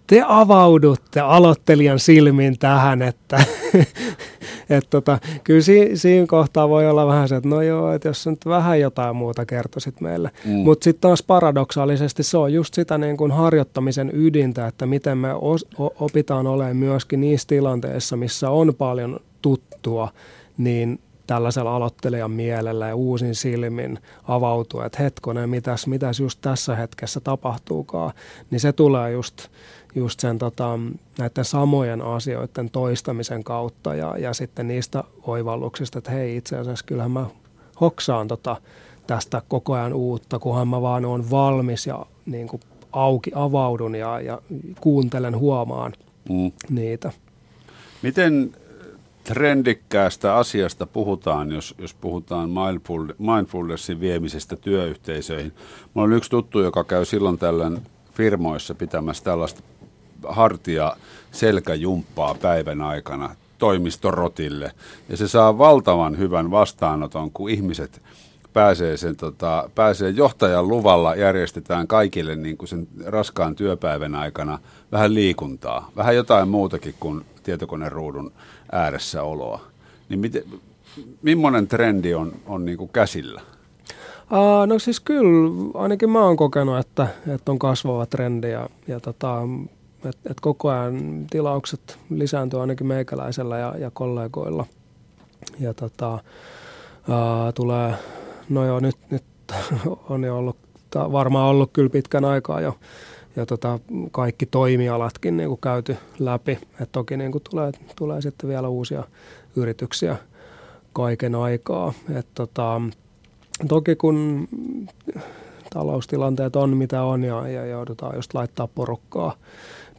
te avaudutte aloittelijan silmin tähän, että et tota, kyllä si- siinä kohtaa voi olla vähän se, että no joo, että jos sä nyt vähän jotain muuta kertoisit meille. Mm. Mutta sitten taas paradoksaalisesti se on just sitä niin kuin harjoittamisen ydintä, että miten me os- opitaan olemaan myöskin niissä tilanteissa, missä on paljon tuttua, niin tällaisella aloittelijan mielellä ja uusin silmin avautuu, että hetkonen, mitäs, mitäs just tässä hetkessä tapahtuukaan, niin se tulee just... just sen tota, näiden samojen asioiden toistamisen kautta ja, ja sitten niistä oivalluksista, että hei, itse asiassa kyllähän mä hoksaan tota, tästä koko ajan uutta, kunhan mä vaan oon valmis ja niin kuin auki avaudun ja, ja kuuntelen, huomaan mm. niitä. Miten trendikkäästä asiasta puhutaan, jos, jos puhutaan mindfulnessin viemisestä työyhteisöihin? Mulla on yksi tuttu, joka käy silloin tällöin firmoissa pitämässä tällaista hartia selkäjumppaa päivän aikana toimistorotille. Ja se saa valtavan hyvän vastaanoton, kun ihmiset pääsee, sen, tota, pääsee johtajan luvalla, järjestetään kaikille niin kuin sen raskaan työpäivän aikana vähän liikuntaa. Vähän jotain muutakin kuin tietokoneruudun ääressä oloa. Niin miten, millainen trendi on, on niin kuin käsillä? Uh, no siis kyllä, ainakin mä oon kokenut, että, että on kasvava trendi ja, ja tota, että et koko ajan tilaukset lisääntyy ainakin meikäläisellä ja, ja kollegoilla. Ja tota, uh, tulee, no joo, nyt, nyt on jo ollut, varmaan ollut kyllä pitkän aikaa jo, ja tota, kaikki toimialatkin niin kuin käyty läpi. Et toki niin kuin tulee, tulee sitten vielä uusia yrityksiä kaiken aikaa. Et tota, toki kun taloustilanteet on mitä on ja, ja joudutaan just laittaa porukkaa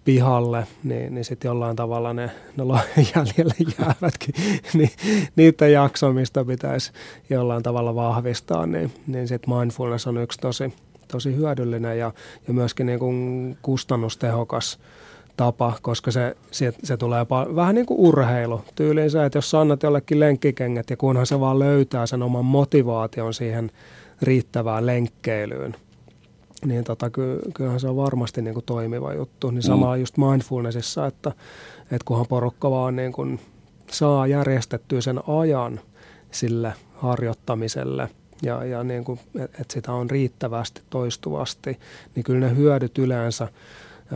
pihalle, niin, niin sitten jollain tavalla ne, ne jäljelle jäävätkin, niin niiden jaksamista pitäisi jollain tavalla vahvistaa, niin, niin sitten mindfulness on yksi tosi, tosi hyödyllinen ja, ja myöskin niin kuin kustannustehokas tapa, koska se, se, se tulee pa- vähän niin kuin urheilu. Tyyliin se, että jos sä annat jollekin lenkkikengät ja kunhan se vaan löytää sen oman motivaation siihen riittävään lenkkeilyyn, niin tota, ky- kyllähän se on varmasti niin kuin toimiva juttu. Niin sama mm. just mindfulnessissa, että, että kunhan porukka vaan niin kuin saa järjestettyä sen ajan sille harjoittamiselle ja, ja niin kuin, että sitä on riittävästi toistuvasti, niin kyllä ne hyödyt yleensä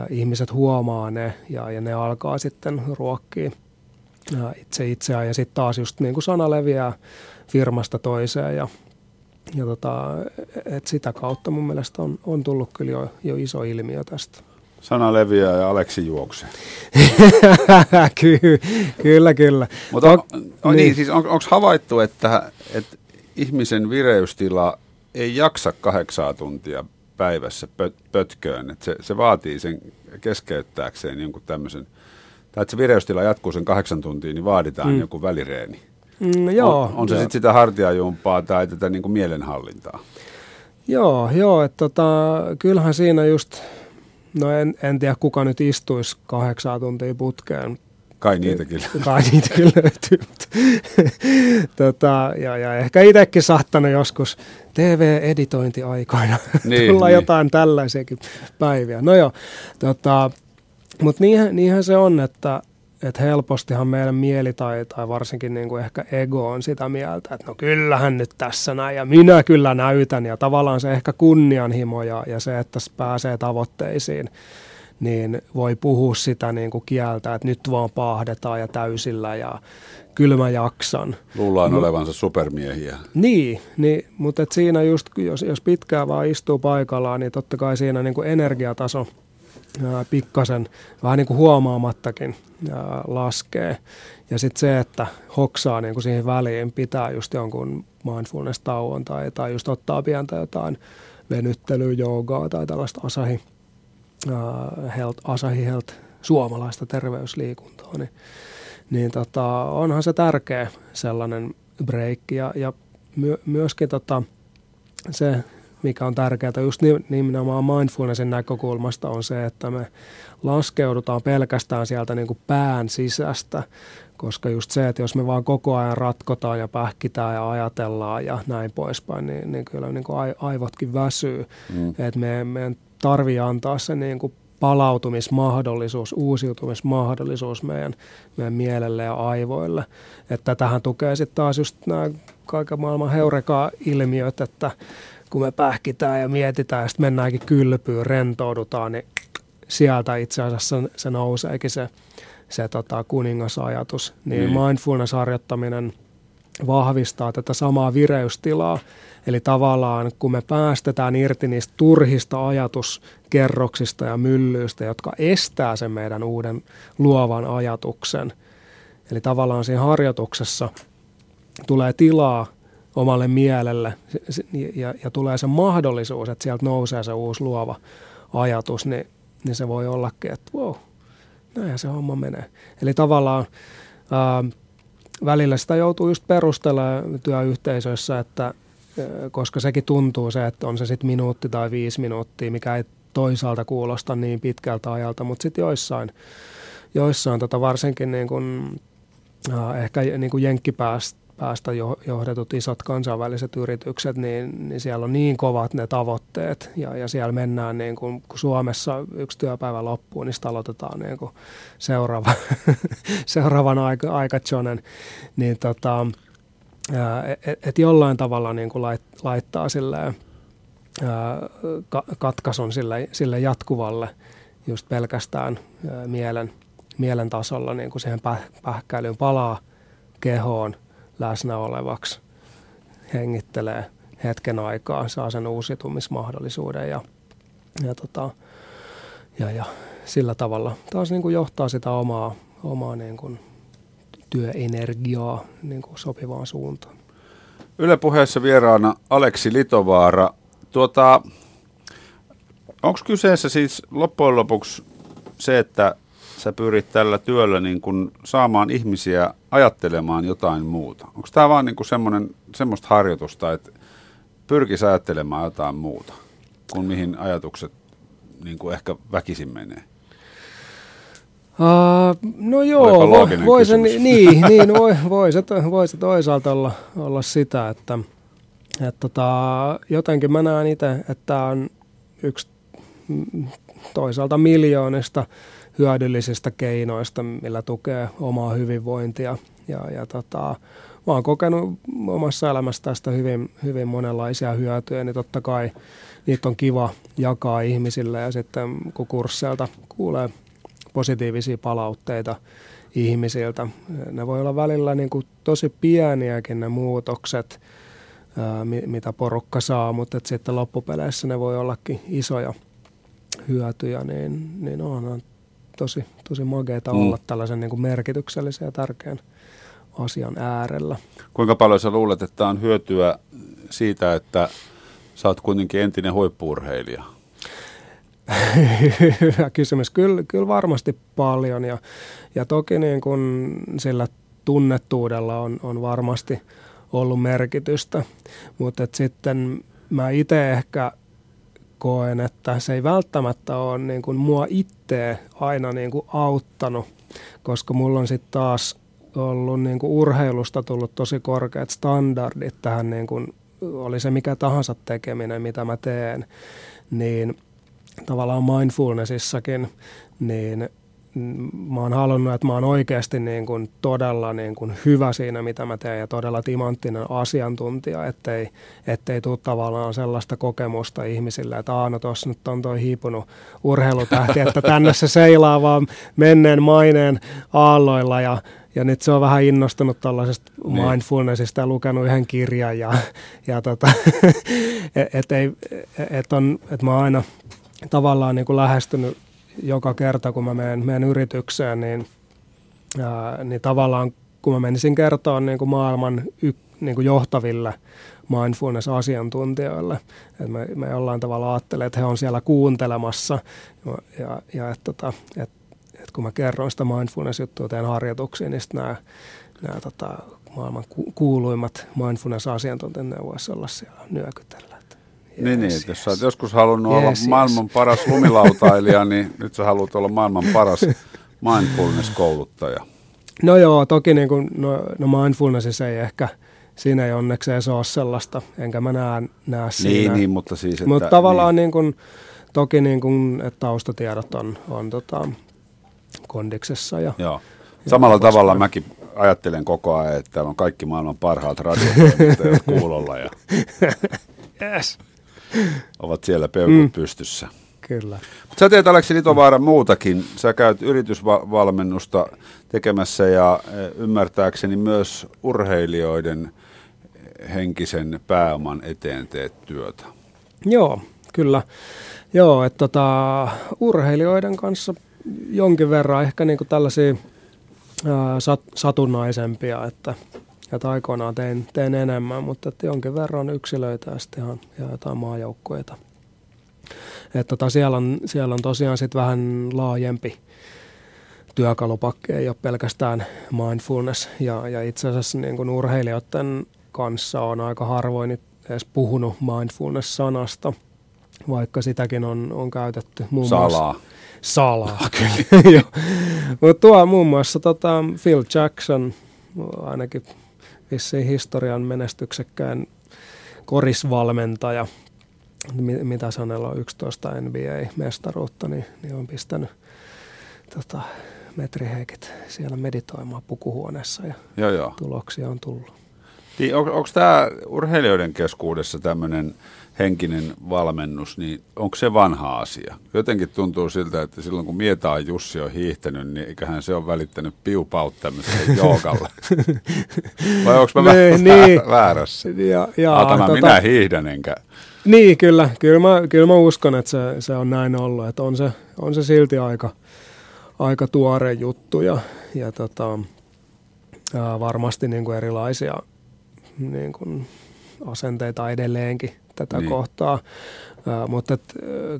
ihmiset huomaa ne ja, ja ne alkaa sitten ruokkia itse itseään ja sitten taas just niin kuin sana leviää firmasta toiseen ja, ja tota, et sitä kautta mun mielestä on, on tullut kyllä jo, jo iso ilmiö tästä. Sana leviää ja Aleksi juoksee. Ky- kyllä, kyllä. Mutta on, on, niin. Niin, siis on, onko havaittu, että, että ihmisen vireystila ei jaksa kahdeksaa tuntia päivässä pöt, pötköön? Että se, se vaatii sen keskeyttääkseen jonkun tämmöisen, tai että se vireystila jatkuu sen kahdeksan tuntia, niin vaaditaan mm. joku välireeni. Mm, joo, on, on se sitten sitä hartiajumpaa tai tätä niin kuin mielenhallintaa? Joo, joo että tota, kyllähän siinä just... No en, en tiedä, kuka nyt istuisi kahdeksaa tuntia putkeen. Kai niitäkin. Kai niitäkin löytyy. tota, ja, ja ehkä itsekin saattanut joskus T V-editointiaikoina niin, tulla niin. jotain tällaisiakin päiviä. No joo, tota, mutta niinhän, niinhän se on, että et helpostihan meidän mieli tai, tai varsinkin niinku ehkä ego on sitä mieltä, että no kyllähän nyt tässä näin ja minä kyllä näytän ja tavallaan se ehkä kunnianhimo ja, ja se, että pääsee tavoitteisiin, niin voi puhua sitä niinku kieltä, että nyt vaan paahdetaan ja täysillä ja kyllä mä jaksan. Luullaan Mut, olevansa supermiehiä. Niin, niin mutta et siinä just jos, jos pitkään vaan istuu paikallaan, niin totta kai siinä niinku energiataso pikkasen, vähän niin kuin huomaamattakin ää, laskee. Ja sitten se, että hoksaa niin kuin siihen väliin, pitää just jonkun mindfulness-tauon tai, tai just ottaa pientä jotain venyttelyä, joogaa tai tällaista asahi, ää, health, asahi health, suomalaista terveysliikuntaa, niin, niin tota, onhan se tärkeä sellainen breikki. Ja, ja my, myöskin tota, se... mikä on tärkeää just nimenomaan mindfulnessin näkökulmasta on se, että me laskeudutaan pelkästään sieltä niin kuin pään sisästä, koska just se, että jos me vaan koko ajan ratkotaan ja pähkitään ja ajatellaan ja näin poispäin, niin, niin kyllä niin kuin aivotkin väsyy. Mm. Että me, meidän tarvii antaa se niin kuin palautumismahdollisuus, uusiutumismahdollisuus meidän, meidän mielelle ja aivoille. Että tähän tukee sitten taas just nämä kaiken maailman heureka-ilmiöt, että kun me pähkitään ja mietitään ja sitten mennäänkin kylpyyn, rentoudutaan, niin sieltä itse asiassa se, se nouseekin se, se tota kuningasajatus. Niin mm. mindfulness-harjoittaminen vahvistaa tätä samaa vireystilaa. Eli tavallaan kun me päästetään irti niistä turhista ajatuskerroksista ja myllyistä, jotka estää sen meidän uuden luovan ajatuksen. Eli tavallaan siinä harjoituksessa tulee tilaa omalle mielelle ja, ja tulee se mahdollisuus, että sieltä nousee se uusi luova ajatus, niin, niin se voi ollakin, että wow, näinhän se homma menee. Eli tavallaan ää, välillä sitä joutuu just perustelemaan työyhteisöissä, että ää, koska sekin tuntuu se, että on se sitten minuutti tai viisi minuuttia, mikä ei toisaalta kuulosta niin pitkältä ajalta, mutta sitten joissain, joissain tota varsinkin niin kun, ää, ehkä niin kun jenkkipäästä, päästä johdetut isot kansainväliset yritykset, niin, niin siellä on niin kovat ne tavoitteet ja, ja siellä mennään niin kuin, kun Suomessa yksi työpäivä loppuu, niin sitä aloitetaan niin kuin seuraava, seuraavan aika, aikajonen, niin tota, että et jollain tavalla niin kuin lait, laittaa silleen, ää, katkaisun sille, sille jatkuvalle just pelkästään ää, mielen, mielen tasolla niin kuin siihen pähkäilyyn palaa kehoon, läsnä olevaksi, hengittelee hetken aikaa, saa sen uusiutumismahdollisuuden ja, ja, tota, ja, ja sillä tavalla taas niin kuin johtaa sitä omaa, omaa niin kuin työenergiaa niin kuin sopivaan suuntaan. Yle Puheessa vieraana Aleksi Litovaara. Tuota, onko kyseessä siis loppujen lopuksi se, että sä pyrit tällä työllä niin kun saamaan ihmisiä ajattelemaan jotain muuta? Onko tämä vaan niin kun semmoinen, semmoista harjoitusta, että pyrkisi ajattelemaan jotain muuta kuin mihin ajatukset niin kun ehkä väkisin menee? Uh, no joo, voi, voi, se, niin, niin, voi, voi, se, voi se toisaalta olla, olla sitä, että et tota, jotenkin mä näen itse, että tämä on yksi toisaalta miljoonista hyödyllisistä keinoista, millä tukee omaa hyvinvointia ja, ja tota, mä oon kokenut omassa elämässä tästä hyvin, hyvin monenlaisia hyötyjä, niin totta kai niitä on kiva jakaa ihmisille, ja sitten kun kursseilta kuulee positiivisia palautteita ihmisiltä, ne voi olla välillä niin kuin tosi pieniäkin ne muutokset, ää, mitä porukka saa, mutta et sitten loppupeleissä ne voi ollakin isoja hyötyjä, niin, niin onhan tosi, tosi mageeta olla mm. tällaisen niin kuin merkityksellisen ja tärkeän asian äärellä. Kuinka paljon sä luulet, että on hyötyä siitä, että sä oot kuitenkin entinen huippu-urheilija? Hyvä kysymys. Kyllä, kyllä varmasti paljon, ja, ja toki niin kun sillä tunnettuudella on, on varmasti ollut merkitystä, mutta sitten mä itse ehkä koen, että se ei välttämättä ole niin kun mua itseä aina niin kun auttanut, koska mulla on sitten taas ollut niin kun urheilusta tullut tosi korkeat standardit tähän, niin kun oli se mikä tahansa tekeminen, mitä mä teen, niin tavallaan mindfulnessissakin, niin mä oon halunnut, että mä oon oikeasti niin kuin todella niin kuin hyvä siinä, mitä mä teen, ja todella timanttinen asiantuntija, ettei, ettei tule tavallaan sellaista kokemusta ihmisille, että aah, no tuossa nyt on toi hiipunut urheilutähti, että tänne se seilaa vaan menneen maineen aalloilla, ja, ja nyt se on vähän innostunut tuollaisesta niin. mindfulnessista ja lukenut yhden kirjan, ja, ja tota, että et et mä aina tavallaan niin kuin lähestynyt joka kerta, kun mä menen, menen yritykseen, niin, ää, niin tavallaan kun mä menisin kertoon niin kuin maailman y, niin kuin johtaville mindfulness-asiantuntijoille, että me, me jollain tavalla ajattelee, että he on siellä kuuntelemassa, ja, ja että tota, et, et kun mä kerron sitä mindfulness-juttua, teen harjoituksia, niin sitten nämä, nämä tota, maailman ku, kuuluimmat mindfulness-asiantuntijat, ne voisivat olla siellä nyökytellä. Yes, niin, yes. Jos sä oot joskus halunnut yes, olla yes. maailman paras lumilautailija, niin nyt sä haluat olla maailman paras mindfulness-kouluttaja. No joo, toki niin kun, no, no mindfulnessissa ei ehkä, siinä ei onneksi se ole sellaista, enkä mä näe, näe siinä. Niin, niin, mutta siis, että... Mutta tavallaan niin. Niin kun, toki niin kun, että taustatiedot on, on tota, kondiksessa. Ja, joo. Samalla ja tavalla koska... mäkin... ajattelen koko ajan, että täällä on kaikki maailman parhaat radiotoimittajat kuulolla ja yes. ovat siellä peukut mm. pystyssä. Kyllä. Mutta sä teet, Aleksi Litovaara, muutakin. Sä käyt yritysvalmennusta tekemässä ja ymmärtääkseni myös urheilijoiden henkisen pääoman eteen teet työtä. Joo, kyllä. Joo, että tota, urheilijoiden kanssa jonkin verran ehkä niinku tällaisia... Sat, satunnaisempia, että, että aikoinaan tein, tein enemmän, mutta että jonkin verran yksilöitä ja sitten ihan ja jotain maajoukkueita. Että tota, siellä, on, siellä on tosiaan sitten vähän laajempi työkalupakki, ei ole pelkästään mindfulness, ja, ja itse asiassa niin kuin urheilijoiden kanssa on aika harvoin edes puhunut mindfulness-sanasta, vaikka sitäkin on, on käytetty muun muassa. Salaa. Salaa, kyllä, joo. Mutta tuo muun muassa tota, Phil Jackson, ainakin vissiin historian menestyksekkäin korisvalmentaja, mitä sanella on yksitoista N B A-mestaruutta, niin, niin on pistänyt tota, metriheikit siellä meditoimaan pukuhuoneessa, ja joo, joo. tuloksia on tullut. Niin, on, onko tämä urheilijoiden keskuudessa tämmöinen henkinen valmennus, niin onko se vanha asia? Jotenkin tuntuu siltä, että silloin kun Mietaan Jussi on hiihtänyt, niin eiköhän se on välittänyt piupaut tämmöiselle joogalle. Vai onko mä niin, väär, niin. väärässä? Ja, ja, Aatana, tota, minä hiihdän enkä. Niin, kyllä. Kyllä mä, kyllä mä uskon, että se, se on näin ollut. Että on se, on se silti aika, aika tuore juttu ja, ja tota, ää, varmasti niin kuin erilaisia niin kuin asenteita edelleenkin tätä niin. kohtaa, uh, mutta et,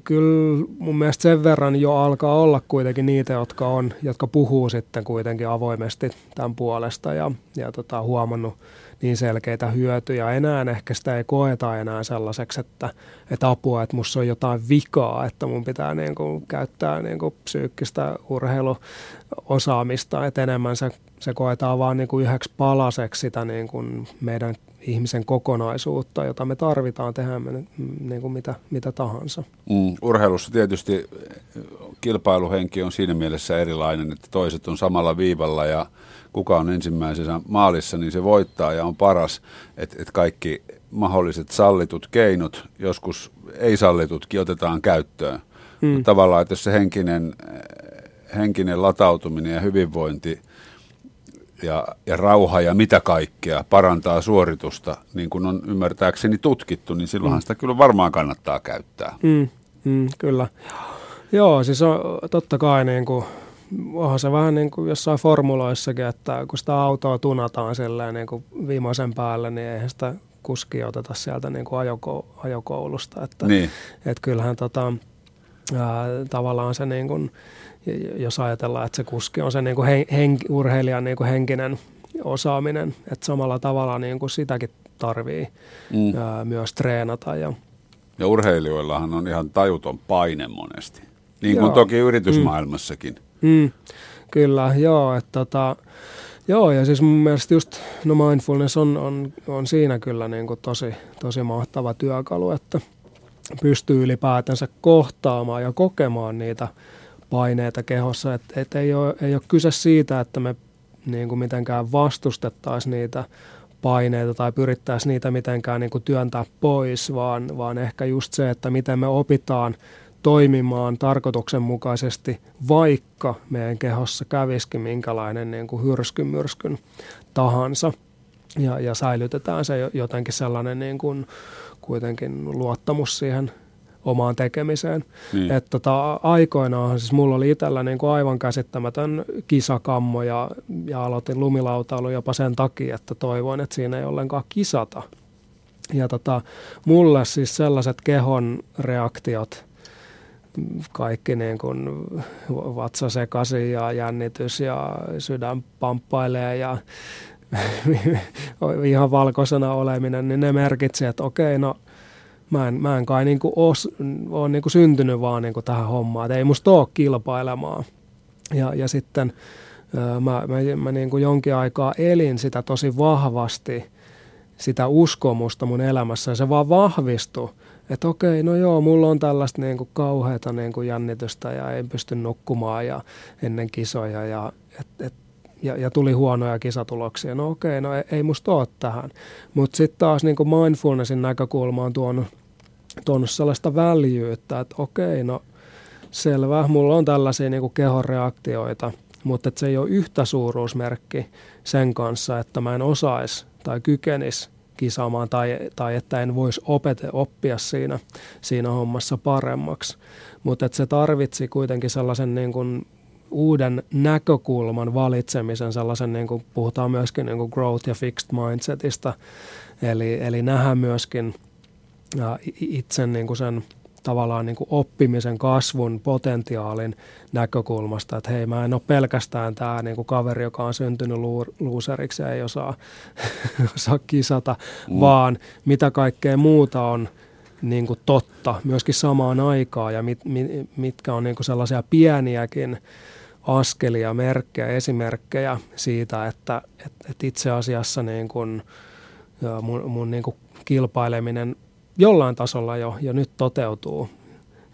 kyllä mun mielestä sen verran jo alkaa olla kuitenkin niitä, jotka on, jotka puhuu sitten kuitenkin avoimesti tämän puolesta ja, ja tota, huomannut niin selkeitä hyötyjä. Enää ehkä sitä ei koeta enää sellaiseksi, että, että apua, että musta on jotain vikaa, että mun pitää niin kuin käyttää niin kuin psyykkistä urheiluosaamista, että enemmän se, se koetaan vaan niin kuin yhdeksi palaseksi sitä niin kuin meidän ihmisen kokonaisuutta, jota me tarvitaan, tehdään me niin kuin mitä, mitä tahansa. Mm, urheilussa tietysti kilpailuhenki on siinä mielessä erilainen, että toiset on samalla viivalla ja kuka on ensimmäisenä maalissa, niin se voittaa ja on paras, että et kaikki mahdolliset sallitut keinot, joskus ei sallitutkin, otetaan käyttöön. Mm. Tavallaan, että jos se henkinen, henkinen latautuminen ja hyvinvointi ja, ja rauha ja mitä kaikkea parantaa suoritusta, niin kuin on ymmärtääkseni tutkittu, niin silloinhan mm. sitä kyllä varmaan kannattaa käyttää. Mm. Mm, kyllä. Joo, siis on, totta kai niin kuin, onhan se vähän niin kuin jossain formuloissakin, että kun sitä autoa tunataan silleen niin kuin viimeisen päälle, niin eihän sitä kuskia oteta sieltä niin kuin ajoko, ajokoulusta. Että, niin. Että kyllähän tota... Ja tavallaan se, niin kun, jos ajatellaan, että se kuski on se niin kun hen, urheilijan niin kun henkinen osaaminen, että samalla tavalla niin kun sitäkin tarvii mm. ää, myös treenata. Ja, ja urheilijoillahan on ihan tajuton paine monesti, niin kuin joo. toki yritysmaailmassakin. Mm. Mm. Kyllä, joo. Että, tota, joo, ja siis mun mielestä just no mindfulness on, on, on siinä kyllä niin kun tosi, tosi mahtava työkalu, että pystyy ylipäätänsä kohtaamaan ja kokemaan niitä paineita kehossa. Et, et ei ole, ei ole kyse siitä, että me niin kuin mitenkään vastustettaisiin niitä paineita tai pyrittäisiin niitä mitenkään niin kuin työntää pois, vaan, vaan ehkä just se, että miten me opitaan toimimaan tarkoituksenmukaisesti, vaikka meidän kehossa kävisikin minkälainen niin kuin hyrskyn myrskyn tahansa. Ja, ja säilytetään se jotenkin sellainen niin kuin kuitenkin luottamus siihen omaan tekemiseen. Niin. Että tota, aikoinaan siis mulla oli itsellä niin kuin aivan käsittämätön kisakammo ja, ja aloitin lumilautailun jopa sen takia, että toivoin, että siinä ei ollenkaan kisata. Ja tota, mulle siis sellaiset kehon reaktiot, kaikki niin kuin vatsa sekaisin ja jännitys ja sydän pamppailee ja ihan valkoisena oleminen, niin ne merkitsi, että okei, no mä en, mä en kai niinku os, ole niinku syntynyt vaan niinku tähän hommaan, että ei musta ole kilpailemaan. Ja, ja sitten ö, mä, mä, mä niinku jonkin aikaa elin sitä tosi vahvasti, sitä uskomusta mun elämässä, ja se vaan vahvistui, että okei, no joo, mulla on tällaista niinku kauheata niinku jännitystä ja en pysty nukkumaan ja ennen kisoja ja että et, Ja, ja tuli huonoja kisatuloksia. No okei, no ei, ei musta ole tähän. Mutta sitten taas niin kuin mindfulnessin näkökulma on tuonut, tuonut sellaista väljyyttä, että okei, no selvä, mulla on tällaisia niin kuin kehon reaktioita, mutta se ei ole yhtä suuruusmerkki sen kanssa, että mä en osaisi tai kykenisi kisaamaan tai, tai että en voisi opete, oppia siinä, siinä hommassa paremmaksi. Mutta se tarvitsi kuitenkin sellaisen niin kuin uuden näkökulman valitsemisen, sellaisen niin kuin puhutaan myöskin niin kuin growth ja fixed mindsetista, eli, eli nähdä myöskin ää, itse niin kuin sen tavallaan niin kuin oppimisen kasvun potentiaalin näkökulmasta, että hei, mä en ole pelkästään tämä niin kuin kaveri, joka on syntynyt luuseriksi ja ei osaa, osaa kisata, mm. vaan mitä kaikkea muuta on niin kuin totta myöskin samaan aikaan ja mit, mit, mitkä on niin kuin sellaisia pieniäkin askelia, merkkejä, esimerkkejä siitä, että et, et itse asiassa niin kun, mun, mun niin kun kilpaileminen jollain tasolla jo, jo nyt toteutuu.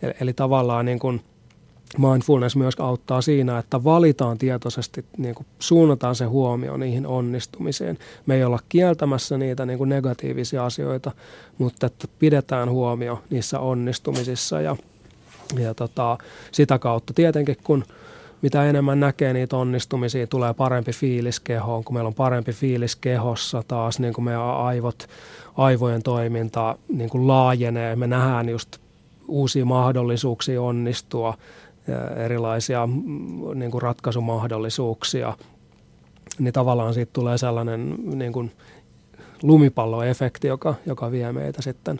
Eli, eli tavallaan niin kun mindfulness myös auttaa siinä, että valitaan tietoisesti, niin kun suunnataan se huomio niihin onnistumisiin. Me ei olla kieltämässä niitä niin kun negatiivisia asioita, mutta että pidetään huomio niissä onnistumisissa ja, ja tota, sitä kautta tietenkin, kun mitä enemmän näkee niitä onnistumisia, tulee parempi fiilis kehoon. Kun meillä on parempi fiilis kehossa taas, niin kun meidän aivot, aivojen toiminta niin kun laajenee. Me nähdään just uusia mahdollisuuksia onnistua, erilaisia niin kun ratkaisumahdollisuuksia. Niin tavallaan siitä tulee sellainen niin kun lumipalloefekti, joka, joka vie meitä sitten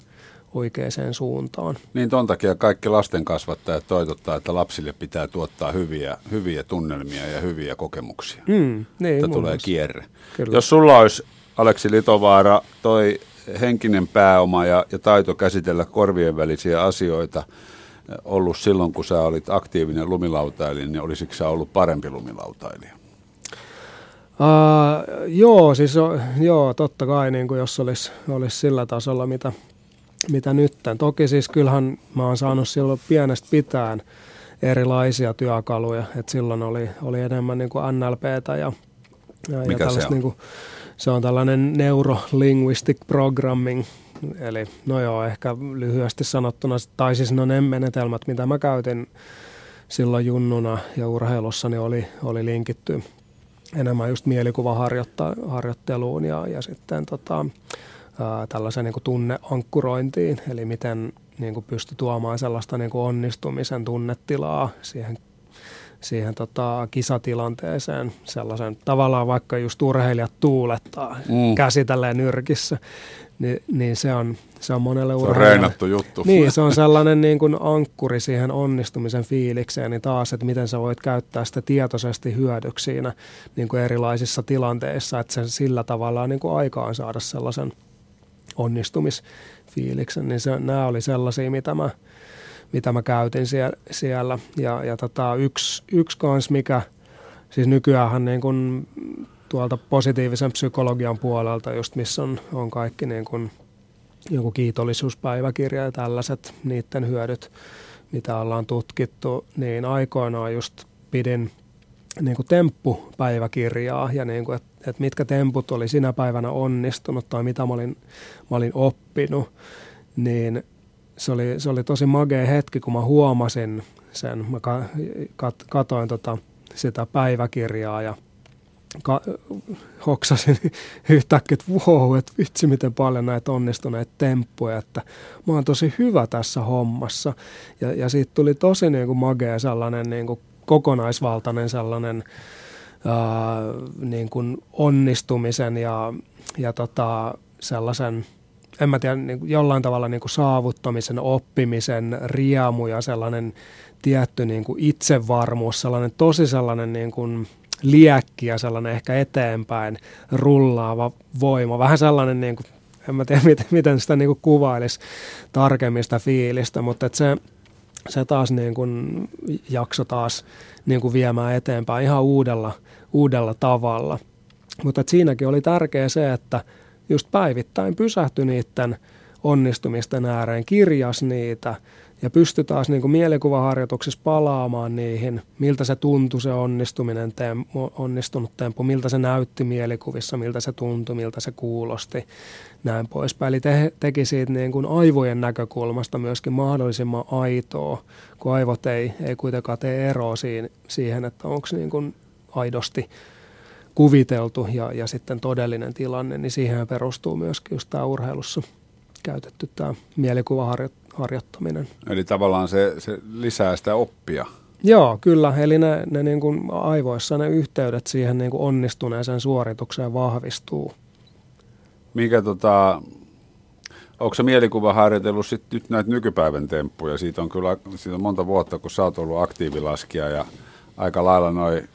oikeaan suuntaan. Niin ton takia kaikki lasten kasvattajat toivottaa, että lapsille pitää tuottaa hyviä, hyviä tunnelmia ja hyviä kokemuksia. Mm, niin, että tulee mielestä kierre. Kyllä. Jos sulla olisi, Aleksi Litovaara, toi henkinen pääoma ja, ja taito käsitellä korvien välisiä asioita ollut silloin, kun sä olit aktiivinen lumilautailija, niin olisitko sä ollut parempi lumilautailija? Uh, joo, siis joo, totta kai, niin kuin jos olisi, olisi sillä tasolla, mitä, mitä nyt. Toki siis kyllähän mä oon saanut silloin pienestä pitään erilaisia työkaluja, että silloin oli, oli enemmän niin kuin N L P:tä ja, ja, ja tällaista, niin kuin, se on tällainen neurolinguistic programming, eli no joo, ehkä lyhyesti sanottuna, tai siis no ne menetelmät, mitä mä käytin silloin junnuna ja urheilussani oli, oli linkitty enemmän just mielikuvaharjoitteluun ja, ja sitten tota, ää, tällaiseen niin kuin tunneankkurointiin, eli miten niin kuin pystyi tuomaan sellaista niin kuin onnistumisen tunnetilaa siihen, siihen tota, kisatilanteeseen. Sellaisen tavallaan vaikka just urheilijat tuulettaa mm. käsi tälleen nyrkissä, niin, niin se, on, se on monelle urheilijalle. Se on reinattu juttu. Niin, se on sellainen niin kuin ankkuri siihen onnistumisen fiilikseen, niin taas, että miten sä voit käyttää sitä tietoisesti hyödyksi siinä niin kuin erilaisissa tilanteissa, että sen sillä tavalla niin kuin aikaan saada sellaisen onnistumisfiiliksen, niin se, nämä oli sellaisia, mitä mä, mitä mä käytin siellä. siellä. Ja, ja tota, yksi, yksi kans, mikä siis nykyäänhän niin kun tuolta positiivisen psykologian puolelta, just missä on, on kaikki niin kun joku kiitollisuuspäiväkirja ja tällaiset, niiden hyödyt, mitä ollaan tutkittu, niin aikoinaan just pidin niin kuin temppupäiväkirjaa ja niin kuin, että et mitkä temput oli sinä päivänä onnistunut tai mitä mä olin, mä olin oppinut, niin se oli, se oli tosi magea hetki, kun mä huomasin sen. Mä kat, katoin tota sitä päiväkirjaa ja ka, hoksasin yhtäkkiä, että wow, että vitsi miten paljon näitä onnistuneita temppuja, että mä oon tosi hyvä tässä hommassa. Ja, ja siitä tuli tosi niin kuin magea sellainen niin kuin kokonaisvaltainen sellainen ää, niin kuin onnistumisen ja, ja tota, sellaisen, en mä tiedä, niin kuin jollain tavalla niin kuin saavuttamisen, oppimisen riemu ja sellainen tietty niin kuin itsevarmuus, sellainen tosi sellainen niin kuin liekki ja sellainen ehkä eteenpäin rullaava voima, vähän sellainen niin kuin, en mä tiedä miten, miten sitä niin kuin kuvailisi tarkemmin sitä fiilistä, mutta että se Se taas niin kun, jakso taas niin kun viemään eteenpäin ihan uudella, uudella tavalla. Mutta siinäkin oli tärkeää se, että just päivittäin pysähtyi niiden onnistumisten ääreen, kirjasi niitä ja pystyi taas niin kun mielikuvaharjoituksessa palaamaan niihin, miltä se tuntui se onnistuminen, tem, onnistunut tempo, miltä se näytti mielikuvissa, miltä se tuntui, miltä se kuulosti, näin poispäin. Eli te, teki siitä niin kuin aivojen näkökulmasta myöskin mahdollisimman aitoa, kun aivot ei, ei kuitenkaan tee eroa siihen, siihen että onko niin kuin aidosti kuviteltu ja, ja sitten todellinen tilanne, niin siihen perustuu myöskin just tämä urheilussa käytetty tämä mielikuvaharjoittaminen. Eli tavallaan se, se lisää sitä oppia. Joo, kyllä. Eli ne, ne niin kuin aivoissa ne yhteydet siihen niin kuin onnistuneeseen suoritukseen vahvistuu. Mikä tota, onko se mielikuva harjoitellut sit nyt näitä nykypäivän temppuja? Siitä on kyllä siitä on monta vuotta, kun sä oot ollut aktiivilaskija ja aika lailla noin,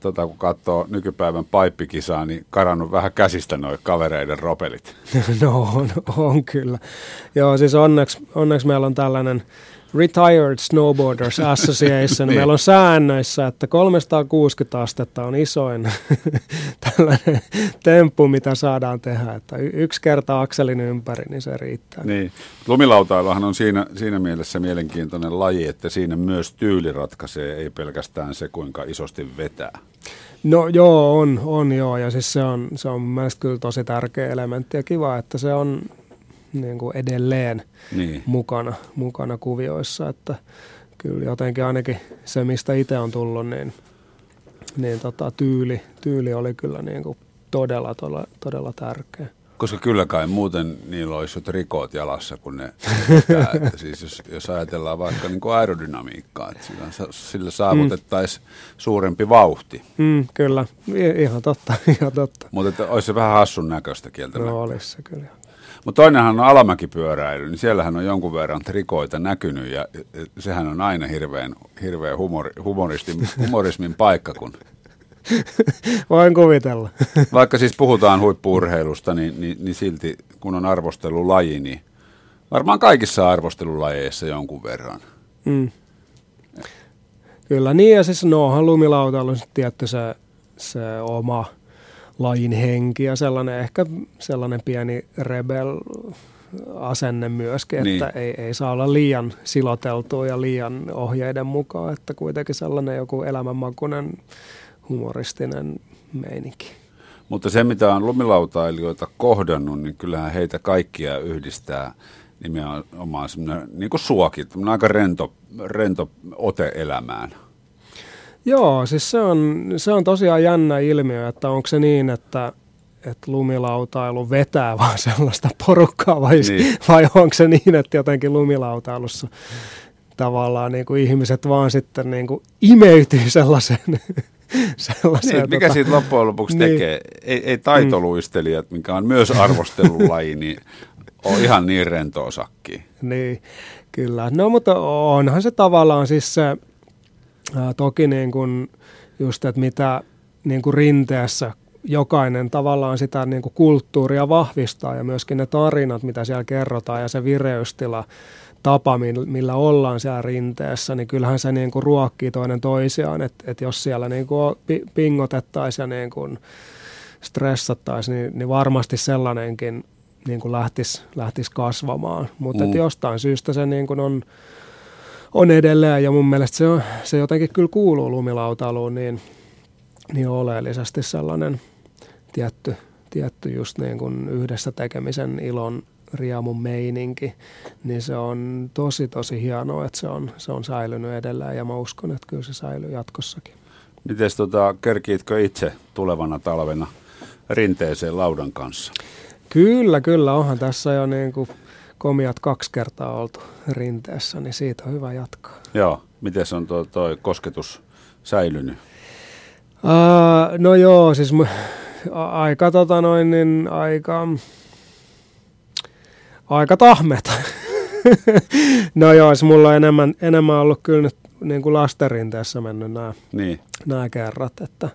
tota, kun katsoo nykypäivän paippikisaa, niin karannut vähän käsistä noin kavereiden ropelit. No on, on kyllä. Joo, siis onneksi, onneksi meillä on tällainen Retired Snowboarders Association. Niin. Meillä on säännöissä, että kolmesataakuusikymmentä astetta on isoin tällainen temppu, mitä saadaan tehdä. Että y- yksi kerta akselin ympäri, niin se riittää. Niin. Lumilautailuhan on siinä, siinä mielessä mielenkiintoinen laji, että siinä myös tyyli ratkaisee, ei pelkästään se, kuinka isosti vetää. No joo, on, on joo. Ja siis se on, se on mielestäni kyllä tosi tärkeä elementti ja kiva, että se on niin kuin edelleen niin. mukana, mukana kuvioissa, että kyllä jotenkin ainakin se, mistä itse on tullut, niin, niin tota, tyyli, tyyli oli kyllä niin kuin todella, todella, todella tärkeä. Koska kyllä kai muuten niillä olisi jot rikot jalassa, kun ne vetää, että siis jos, jos ajatellaan vaikka niin kuin aerodynamiikkaa, että sillä, sillä saavutettaisiin mm. suurempi vauhti. Mm, kyllä, I- ihan totta, ihan totta. Mutta olisi se vähän hassun näköistä kieltämättä. No olisi se kyllä. Mutta toinenhan on alamäkipyöräily, niin siellähän on jonkun verran trikoita näkynyt ja sehän on aina hirveän, hirveän humori, humorismin paikka. Kun voin kuvitella. Vaikka siis puhutaan huippu-urheilusta, niin, niin, niin silti kun on arvostelulaji, niin varmaan kaikissa arvostelulajeissa jonkun verran. Mm. Kyllä niin ja siis no onhan lumilautailu tietty se, se oma lajin henki ja sellainen ehkä sellainen pieni rebel-asenne myöskin, niin. Että ei, ei saa olla liian siloteltua ja liian ohjeiden mukaan, että kuitenkin sellainen joku elämänmakuinen humoristinen meininki. Mutta se, mitä on lumilautailijoita kohdannut, niin kyllähän heitä kaikkia yhdistää nimenomaan semmoinen niin kuin suokin, aika rento, rento ote elämään. Joo, siis se on, se on tosiaan jännä ilmiö, että onko se niin, että, että lumilautailu vetää vaan sellaista porukkaa vai, niin. vai onko se niin, että jotenkin lumilautailussa tavallaan niin kuin ihmiset vaan sitten niin kuin imeytyy sellaiseen. Niin, mikä tota, siitä loppujen lopuksi niin, tekee? Ei, ei taitoluistelijat, mikä on myös arvostelulaji, niin on ihan niin rentoa sakkiin. Niin, kyllä. No mutta onhan se tavallaan siis se, ää, toki niin kuin just, että mitä niin kuin rinteessä jokainen tavallaan sitä niin kuin kulttuuria vahvistaa ja myöskin ne tarinat, mitä siellä kerrotaan ja se vireystila. Tapa, millä ollaan siellä rinteessä, niin kyllähän se niin kuin ruokkii toinen toisiaan, että et jos siellä niin kuin pingotettaisiin ja niin kuin stressattaisiin, niin, niin varmasti sellainenkin niin kuin lähtisi, lähtisi kasvamaan, mutta mm. jostain syystä se niin kuin on, on edelleen ja mun mielestä se, on, se jotenkin kyllä kuuluu lumilautailuun niin, niin oleellisesti sellainen tietty, tietty just niin kuin yhdessä tekemisen ilon riemun meininki, niin se on tosi tosi hienoa, että se on, se on säilynyt edelleen ja mä uskon, että kyllä se säilyy jatkossakin. Mites tota, kerkiitkö itse tulevana talvena rinteeseen laudan kanssa? Kyllä, kyllä. Onhan tässä jo niin kuin komiat kaksi kertaa oltu rinteessä, niin siitä on hyvä jatkaa. Joo. Mites on tuo toi kosketus säilynyt? Uh, no joo, siis m- aika tota noin, niin aika... Aika tahmet. No joo, se mulla on enemmän, enemmän ollut kyllä nyt niin kuin lastenrinteessä mennyt nämä, niin. nämä kerrat, että,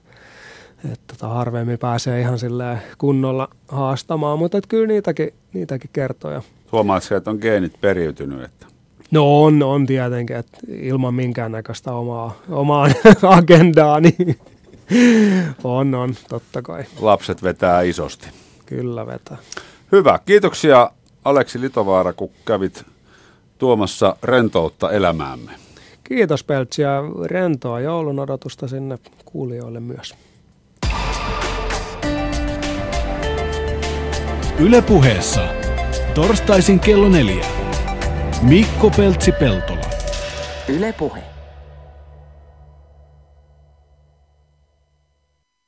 että harvemmin pääsee ihan silleen kunnolla haastamaan, mutta että kyllä niitäkin, niitäkin kertoja. Huomaatko, että on geenit periytynyt? Että. No on, on tietenkin, että ilman minkäännäköistä omaa, omaa agendaa, niin on, on, totta kai. Lapset vetää isosti. Kyllä vetää. Hyvä, kiitoksia. Aleksi Litovaara, kun kävit tuomassa rentoutta elämäämme. Kiitos Peltsi ja rentoa joulun odotusta sinne kuulijoille myös. Yle Puheessa torstaisin kello neljä. Mikko Peltsi Peltola. Yle Puhe.